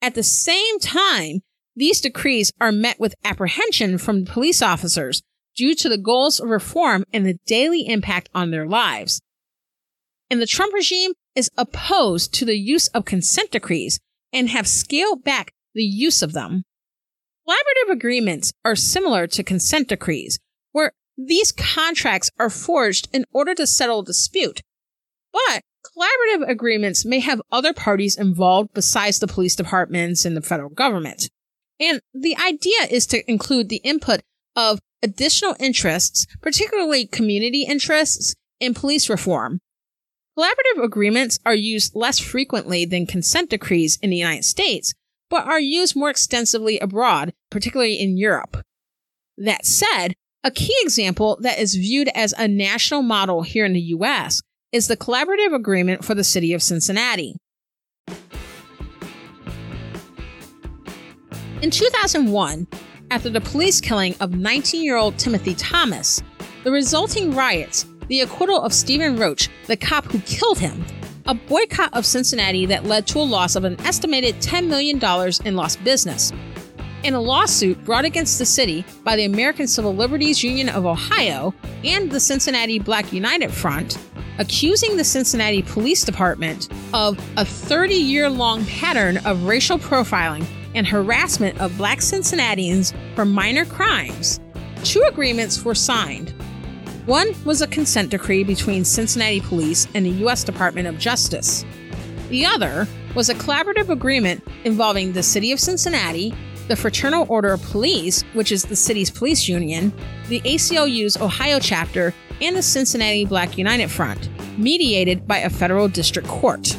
At the same time, these decrees are met with apprehension from police officers due to the goals of reform and the daily impact on their lives. And the Trump regime is opposed to the use of consent decrees and have scaled back the use of them. Collaborative agreements are similar to consent decrees, where these contracts are forged in order to settle a dispute. But collaborative agreements may have other parties involved besides the police departments and the federal government. And the idea is to include the input of additional interests, particularly community interests, in police reform. Collaborative agreements are used less frequently than consent decrees in the United States, but are used more extensively abroad, particularly in Europe. That said, a key example that is viewed as a national model here in the U.S. is the collaborative agreement for the city of Cincinnati. In 2001, after the police killing of 19-year-old Timothy Thomas, the resulting riots, the acquittal of Stephen Roach, the cop who killed him, a boycott of Cincinnati that led to a loss of an estimated $10 million in lost business, and a lawsuit brought against the city by the American Civil Liberties Union of Ohio and the Cincinnati Black United Front, accusing the Cincinnati Police Department of a 30-year-long pattern of racial profiling and harassment of Black Cincinnatians for minor crimes. Two agreements were signed. One was a consent decree between Cincinnati Police and the U.S. Department of Justice. The other was a collaborative agreement involving the City of Cincinnati, the Fraternal Order of Police, which is the city's police union, the ACLU's Ohio chapter, and the Cincinnati Black United Front, mediated by a federal district court.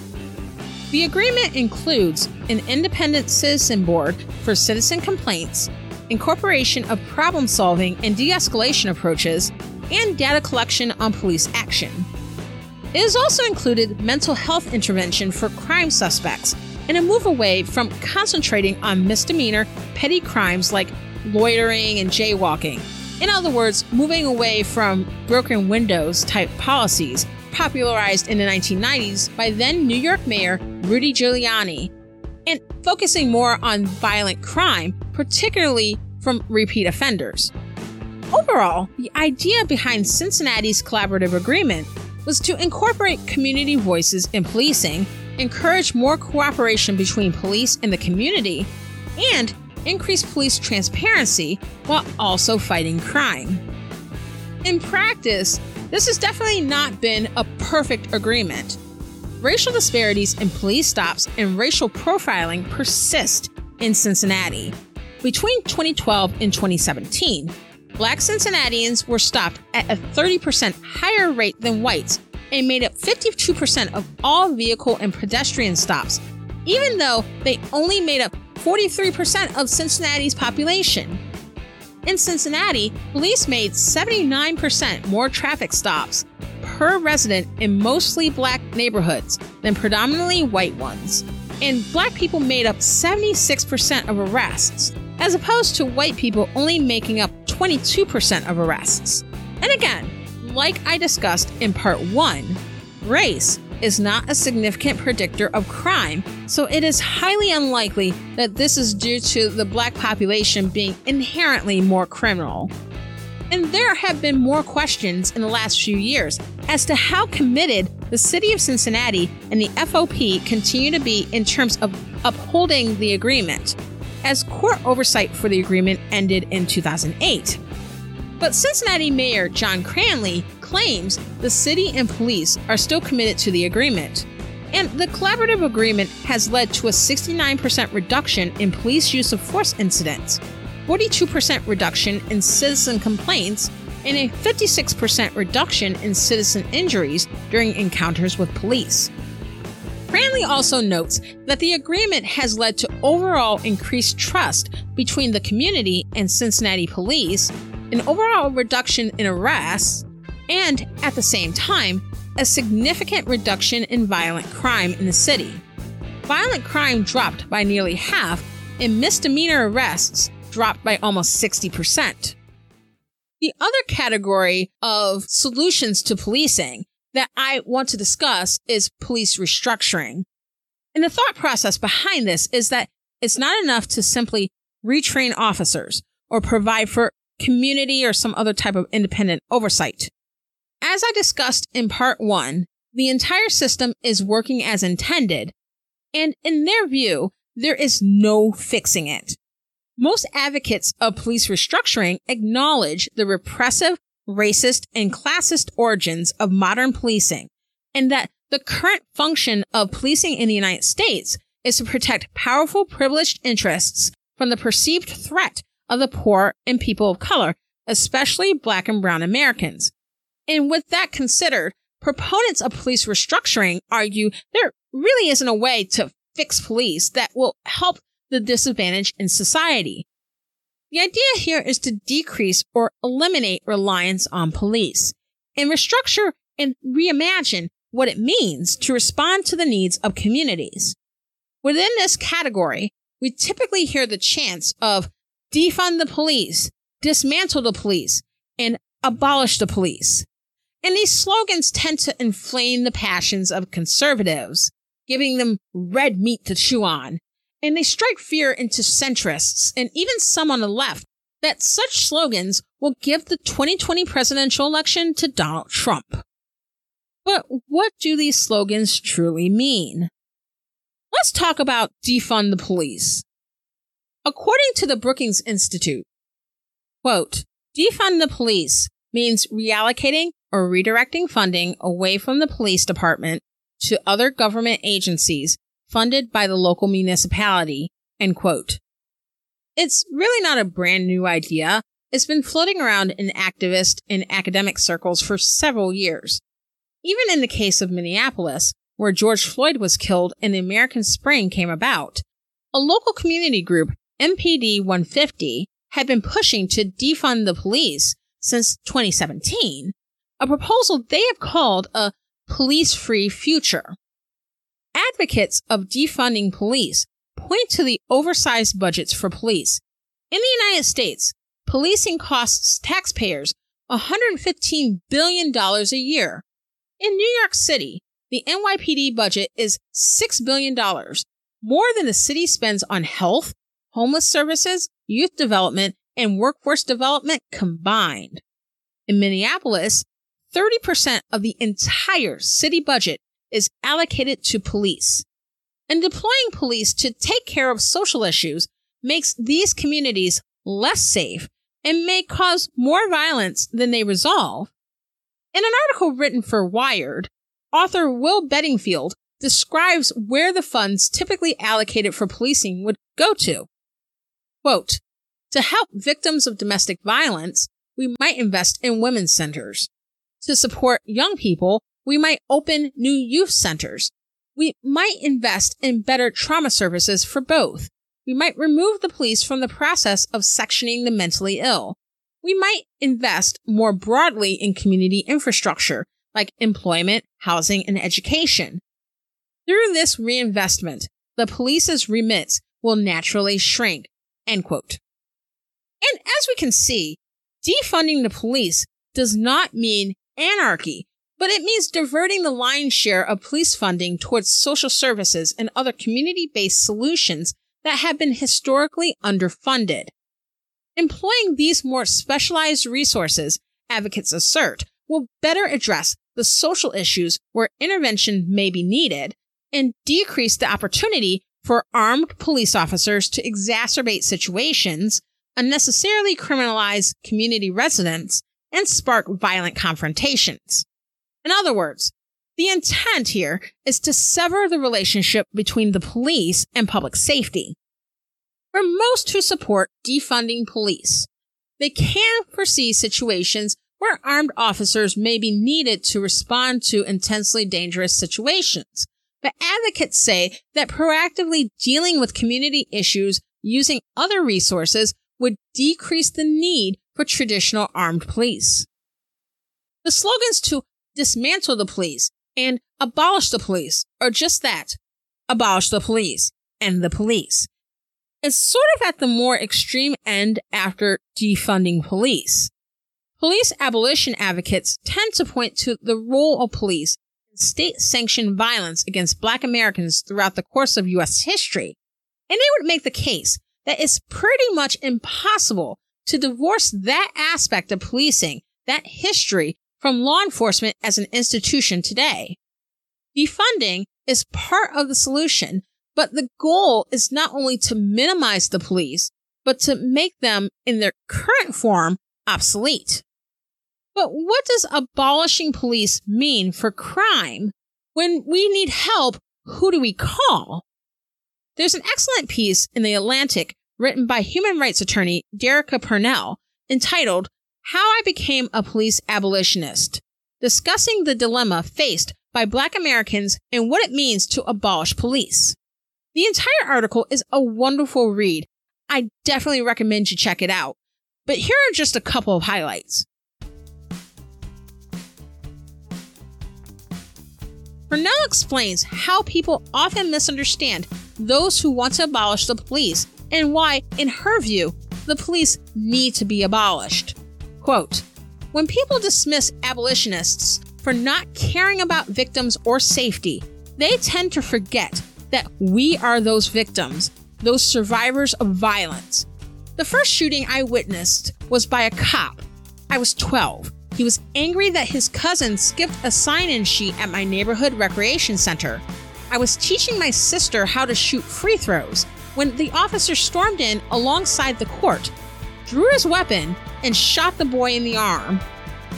The agreement includes an independent citizen board for citizen complaints, incorporation of problem-solving and de-escalation approaches, and data collection on police action. It has also included mental health intervention for crime suspects and a move away from concentrating on misdemeanor petty crimes like loitering and jaywalking. In other words, moving away from broken windows type policies popularized in the 1990s by then New York Mayor Rudy Giuliani, and focusing more on violent crime, particularly from repeat offenders. Overall, the idea behind Cincinnati's collaborative agreement was to incorporate community voices in policing, encourage more cooperation between police and the community, and increase police transparency while also fighting crime. In practice, this has definitely not been a perfect agreement. Racial disparities in police stops and racial profiling persist in Cincinnati. Between 2012 and 2017, Black Cincinnatians were stopped at a 30% higher rate than whites and made up 52% of all vehicle and pedestrian stops, even though they only made up 43% of Cincinnati's population. In Cincinnati, police made 79% more traffic stops per resident in mostly Black neighborhoods than predominantly white ones, and Black people made up 76% of arrests, as opposed to white people only making up 22% of arrests. And again, like I discussed in part 1, race is not a significant predictor of crime, so it is highly unlikely that this is due to the Black population being inherently more criminal. And there have been more questions in the last few years as to how committed the city of Cincinnati and the FOP continue to be in terms of upholding the agreement, as court oversight for the agreement ended in 2008. But Cincinnati Mayor John Cranley claims the city and police are still committed to the agreement, and the collaborative agreement has led to a 69% reduction in police use of force incidents, 42% reduction in citizen complaints, and a 56% reduction in citizen injuries during encounters with police. Cranley also notes that the agreement has led to overall increased trust between the community and Cincinnati police, an overall reduction in arrests, and, at the same time, a significant reduction in violent crime in the city. Violent crime dropped by nearly half, and misdemeanor arrests dropped by almost 60%. The other category of solutions to policing that I want to discuss is police restructuring. And the thought process behind this is that it's not enough to simply retrain officers or provide for community or some other type of independent oversight. As I discussed in part one, the entire system is working as intended, and in their view, there is no fixing it. Most advocates of police restructuring acknowledge the repressive, racist, and classist origins of modern policing, and that the current function of policing in the United States is to protect powerful, privileged interests from the perceived threat of the poor and people of color, especially Black and Brown Americans. And with that considered, proponents of police restructuring argue there really isn't a way to fix police that will help the disadvantaged in society. The idea here is to decrease or eliminate reliance on police and restructure and reimagine what it means to respond to the needs of communities. Within this category, we typically hear the chants of defund the police, dismantle the police, and abolish the police. And these slogans tend to inflame the passions of conservatives, giving them red meat to chew on. And they strike fear into centrists and even some on the left that such slogans will give the 2020 presidential election to Donald Trump. But what do these slogans truly mean? Let's talk about defund the police. According to the Brookings Institute, quote, defund the police means reallocating or redirecting funding away from the police department to other government agencies funded by the local municipality, end quote. It's really not a brand new idea. It's been floating around in activist and academic circles for several years. Even in the case of Minneapolis, where George Floyd was killed and the American Spring came about, a local community group, MPD 150, had been pushing to defund the police since 2017, a proposal they have called a police-free future. Advocates of defunding police point to the oversized budgets for police. In the United States, policing costs taxpayers $115 billion a year. In New York City, the NYPD budget is $6 billion, more than the city spends on health, homeless services, youth development, and workforce development combined. In Minneapolis, 30% of the entire city budget is allocated to police. And deploying police to take care of social issues makes these communities less safe and may cause more violence than they resolve. In an article written for Wired, author Will Bedingfield describes where the funds typically allocated for policing would go to. Quote, to help victims of domestic violence, we might invest in women's centers. To support young people, we might open new youth centers. We might invest in better trauma services for both. We might remove the police from the process of sectioning the mentally ill. We might invest more broadly in community infrastructure, like employment, housing, and education. Through this reinvestment, the police's remits will naturally shrink, end quote. And as we can see, defunding the police does not mean anarchy, but it means diverting the lion's share of police funding towards social services and other community-based solutions that have been historically underfunded. Employing these more specialized resources, advocates assert, will better address the social issues where intervention may be needed and decrease the opportunity for armed police officers to exacerbate situations, unnecessarily criminalize community residents, and spark violent confrontations. In other words, the intent here is to sever the relationship between the police and public safety. For most who support defunding police, they can foresee situations where armed officers may be needed to respond to intensely dangerous situations. But advocates say that proactively dealing with community issues using other resources would decrease the need for traditional armed police. The slogans to dismantle the police and abolish the police are just that, abolish the police and the police. It's sort of at the more extreme end after defunding police. Police abolition advocates tend to point to the role of police in state-sanctioned violence against Black Americans throughout the course of U.S. history, and they would make the case that it's pretty much impossible to divorce that aspect of policing, that history, from law enforcement as an institution today. Defunding is part of the solution, but the goal is not only to minimize the police, but to make them, in their current form, obsolete. But what does abolishing police mean for crime? When we need help, who do we call? There's an excellent piece in The Atlantic written by human rights attorney Derica Purnell entitled, How I Became a Police Abolitionist, discussing the dilemma faced by Black Americans and what it means to abolish police. The entire article is a wonderful read. I definitely recommend you check it out. But here are just a couple of highlights. Purnell explains how people often misunderstand those who want to abolish the police and why, in her view, the police need to be abolished. Quote, when people dismiss abolitionists for not caring about victims or safety, they tend to forget that we are those victims, those survivors of violence. The first shooting I witnessed was by a cop. I was 12. He was angry that his cousin skipped a sign-in sheet at my neighborhood recreation center. I was teaching my sister how to shoot free throws when the officer stormed in alongside the court, drew his weapon, and shot the boy in the arm.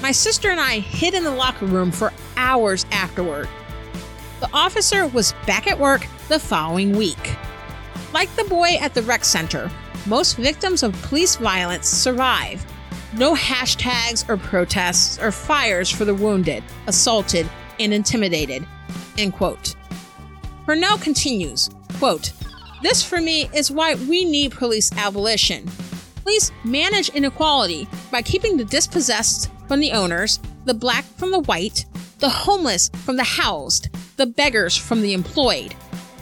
My sister and I hid in the locker room for hours afterward. The officer was back at work the following week. Like the boy at the rec center, most victims of police violence survive. No hashtags or protests or fires for the wounded, assaulted, and intimidated. End quote. Purnell continues, quote, this for me is why we need police abolition. Police manage inequality by keeping the dispossessed from the owners, the Black from the white, the homeless from the housed, the beggars from the employed.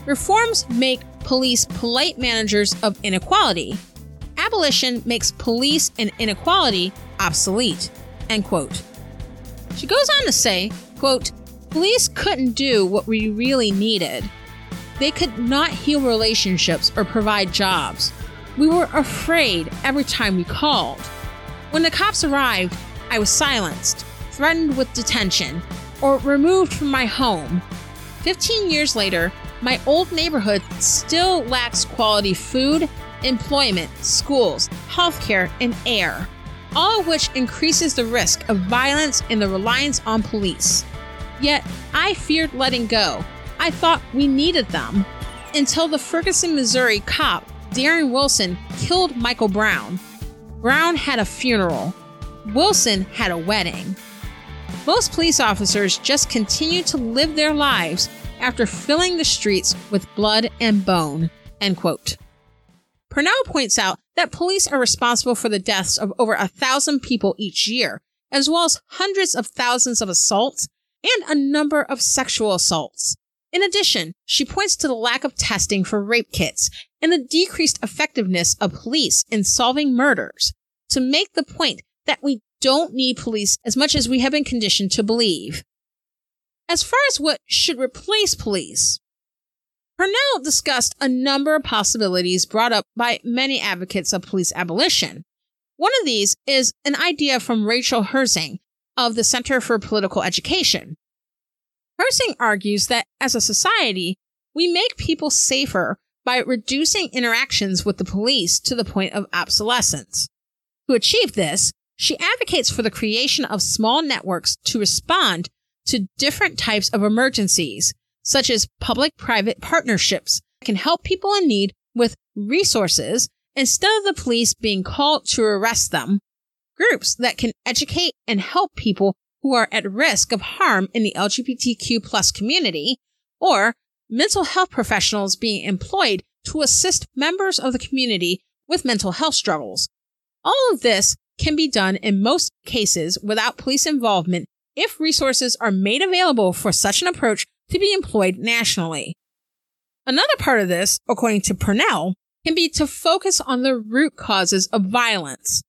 Reforms make police polite managers of inequality. Abolition makes police and inequality obsolete, end quote. She goes on to say, quote, police couldn't do what we really needed. They could not heal relationships or provide jobs. We were afraid every time we called. When the cops arrived, I was silenced, threatened with detention, or removed from my home. 15 years later, my old neighborhood still lacks quality food, employment, schools, healthcare, and air, all of which increases the risk of violence and the reliance on police. Yet, I feared letting go. I thought we needed them. Until the Ferguson, Missouri cop, Darren Wilson, killed Michael Brown. Brown had a funeral. Wilson had a wedding. Most police officers just continue to live their lives after filling the streets with blood and bone, end quote. Purnell points out that police are responsible for the deaths of over 1,000 people each year, as well as hundreds of thousands of assaults and a number of sexual assaults. In addition, she points to the lack of testing for rape kits and the decreased effectiveness of police in solving murders to make the point that we don't need police as much as we have been conditioned to believe. As far as what should replace police, Purnell discussed a number of possibilities brought up by many advocates of police abolition. One of these is an idea from Rachel Herzing of the Center for Political Education. Herzing argues that as a society, we make people safer by reducing interactions with the police to the point of obsolescence. To achieve this, she advocates for the creation of small networks to respond to different types of emergencies, such as public-private partnerships that can help people in need with resources instead of the police being called to arrest them, groups that can educate and help people who are at risk of harm in the LGBTQ plus community, or mental health professionals being employed to assist members of the community with mental health struggles. All of this can be done in most cases without police involvement if resources are made available for such an approach to be employed nationally. Another part of this, according to Purnell, can be to focus on the root causes of violence.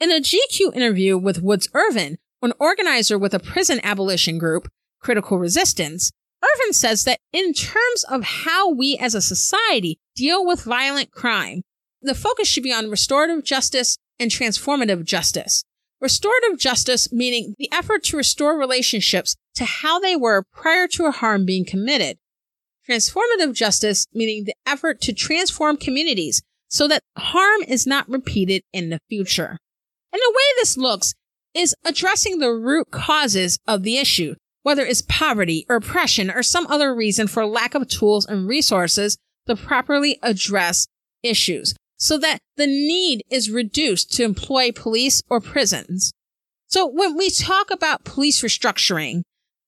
In a GQ interview with Woods Irvin, an organizer with a prison abolition group, Critical Resistance, Irvin says that in terms of how we as a society deal with violent crime, the focus should be on restorative justice and transformative justice. Restorative justice meaning the effort to restore relationships to how they were prior to a harm being committed. Transformative justice meaning the effort to transform communities so that harm is not repeated in the future. And the way this looks is addressing the root causes of the issue, whether it's poverty or oppression or some other reason for lack of tools and resources to properly address issues, so that the need is reduced to employ police or prisons. So when we talk about police restructuring,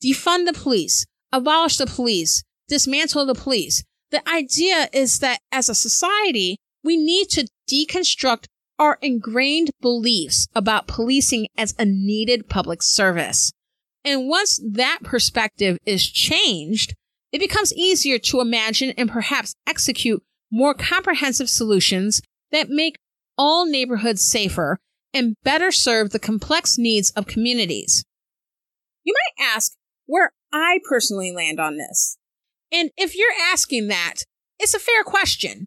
defund the police, abolish the police, dismantle the police, the idea is that as a society, we need to deconstruct our ingrained beliefs about policing as a needed public service. And once that perspective is changed, it becomes easier to imagine and perhaps execute more comprehensive solutions that make all neighborhoods safer and better serve the complex needs of communities. You might ask where I personally land on this. And if you're asking that, it's a fair question.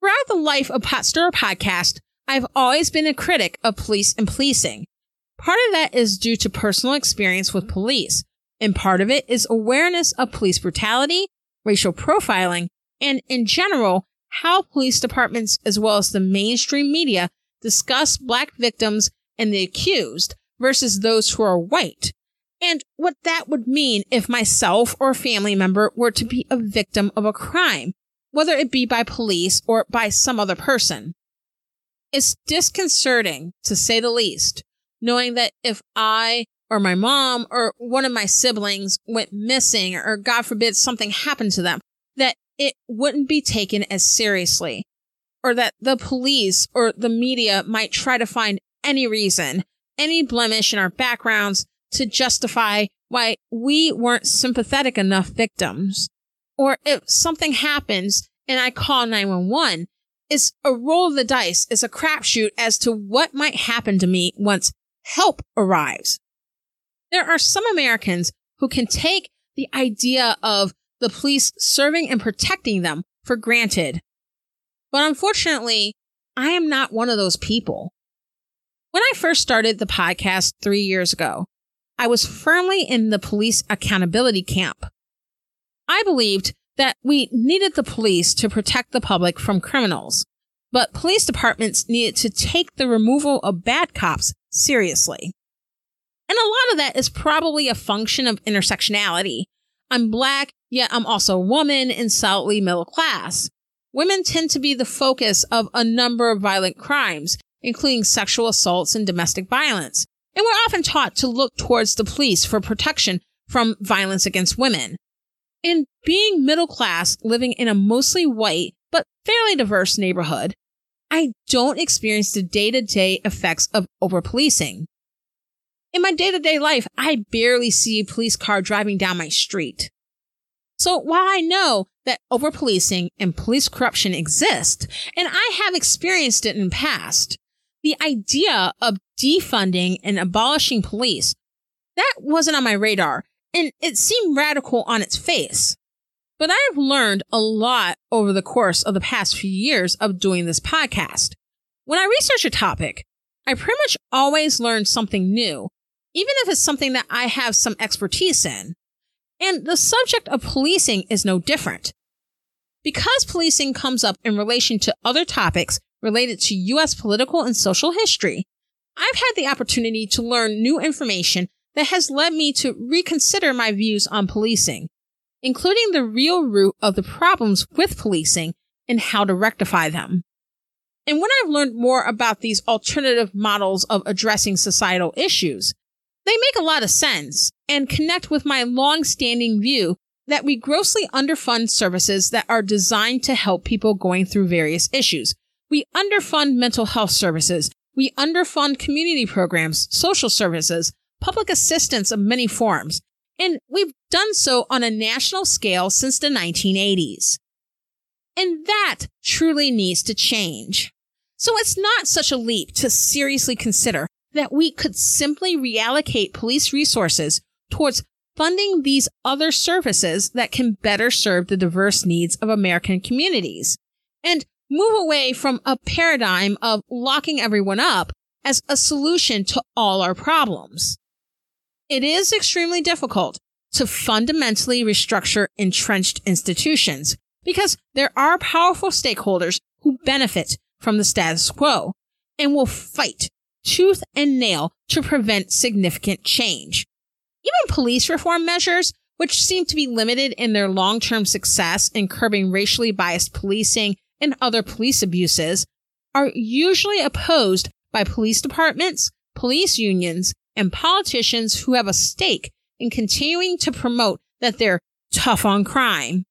Throughout the life of Pot Stirrer Podcast, I've always been a critic of police and policing. Part of that is due to personal experience with police, and part of it is awareness of police brutality, racial profiling, and in general, how police departments as well as the mainstream media discuss Black victims and the accused versus those who are white, and what that would mean if myself or a family member were to be a victim of a crime, whether it be by police or by some other person. It's disconcerting, to say the least, knowing that if I or my mom or one of my siblings went missing or, God forbid, something happened to them, that it wouldn't be taken as seriously, or that the police or the media might try to find any reason, any blemish in our backgrounds to justify why we weren't sympathetic enough victims. Or if something happens and I call 911, it's a roll of the dice, it's a crapshoot as to what might happen to me once help arrives. There are some Americans who can take the idea of the police serving and protecting them for granted. But unfortunately, I am not one of those people. When I first started the podcast 3 years ago, I was firmly in the police accountability camp. I believed that we needed the police to protect the public from criminals, but police departments needed to take the removal of bad cops seriously. And a lot of that is probably a function of intersectionality. I'm Black, yet I'm also a woman and solidly middle class. Women tend to be the focus of a number of violent crimes, including sexual assaults and domestic violence. And we're often taught to look towards the police for protection from violence against women. In being middle class, living in a mostly white but fairly diverse neighborhood, I don't experience the day-to-day effects of over-policing. In my day-to-day life, I barely see a police car driving down my street. So while I know that over-policing and police corruption exist, and I have experienced it in the past, the idea of defunding and abolishing police, that wasn't on my radar, and it seemed radical on its face. But I have learned a lot over the course of the past few years of doing this podcast. When I research a topic, I pretty much always learn something new, even if it's something that I have some expertise in. And the subject of policing is no different. Because policing comes up in relation to other topics related to U.S. political and social history, I've had the opportunity to learn new information that has led me to reconsider my views on policing, including the real root of the problems with policing and how to rectify them. And when I've learned more about these alternative models of addressing societal issues, they make a lot of sense and connect with my long-standing view that we grossly underfund services that are designed to help people going through various issues. We underfund mental health services. We underfund community programs, social services, public assistance of many forms. And we've done so on a national scale since the 1980s. And that truly needs to change. So it's not such a leap to seriously consider that we could simply reallocate police resources towards funding these other services that can better serve the diverse needs of American communities and move away from a paradigm of locking everyone up as a solution to all our problems. It is extremely difficult to fundamentally restructure entrenched institutions because there are powerful stakeholders who benefit from the status quo and will fight tooth and nail to prevent significant change. Even police reform measures, which seem to be limited in their long-term success in curbing racially biased policing and other police abuses, are usually opposed by police departments, police unions, and politicians who have a stake in continuing to promote that they're tough on crime.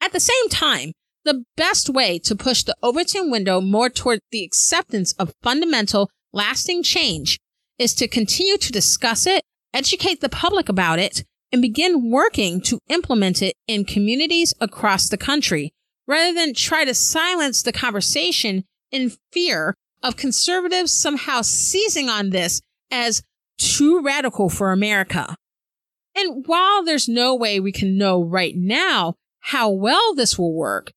At the same time, the best way to push the Overton window more toward the acceptance of fundamental, lasting change is to continue to discuss it, educate the public about it, and begin working to implement it in communities across the country, rather than try to silence the conversation in fear of conservatives somehow seizing on this as too radical for America. And while there's no way we can know right now how well this will work,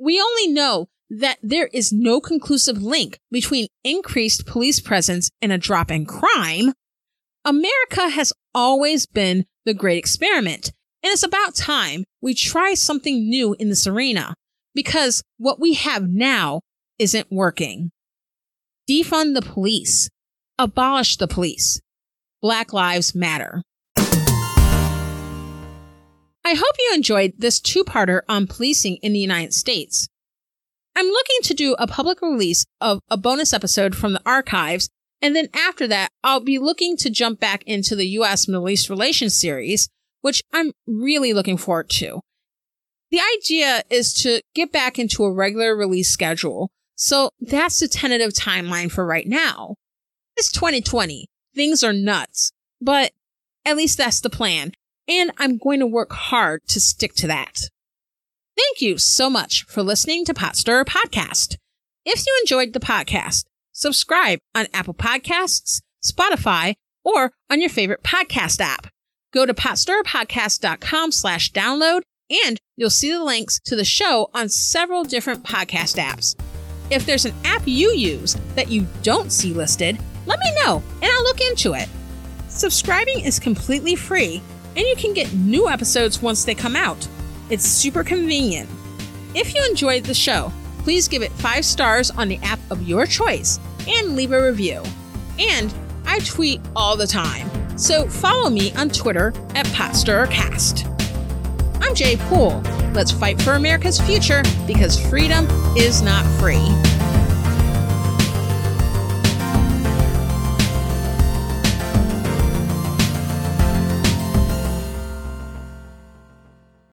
we only know that there is no conclusive link between increased police presence and a drop in crime. America has always been the great experiment, and it's about time we try something new in this arena, because what we have now isn't working. Defund the police. Abolish the police. Black Lives Matter. I hope you enjoyed this two-parter on policing in the United States. I'm looking to do a public release of a bonus episode from the archives, and then after that, I'll be looking to jump back into the U.S. Middle East Relations series, which I'm really looking forward to. The idea is to get back into a regular release schedule, so that's the tentative timeline for right now. It's 2020. Things are nuts, but at least that's the plan. And I'm going to work hard to stick to that. Thank you so much for listening to Pot Stirrer Podcast. If you enjoyed the podcast, subscribe on Apple Podcasts, Spotify, or on your favorite podcast app. Go to potstirrerpodcast.com/download, and you'll see the links to the show on several different podcast apps. If there's an app you use that you don't see listed, let me know, and I'll look into it. Subscribing is completely free, and you can get new episodes once they come out. It's super convenient. If you enjoyed the show, please give it 5 stars on the app of your choice and leave a review. And I tweet all the time, so follow me on Twitter at PotStirrerCast. I'm Jay Poole. Let's fight for America's future, because freedom is not free.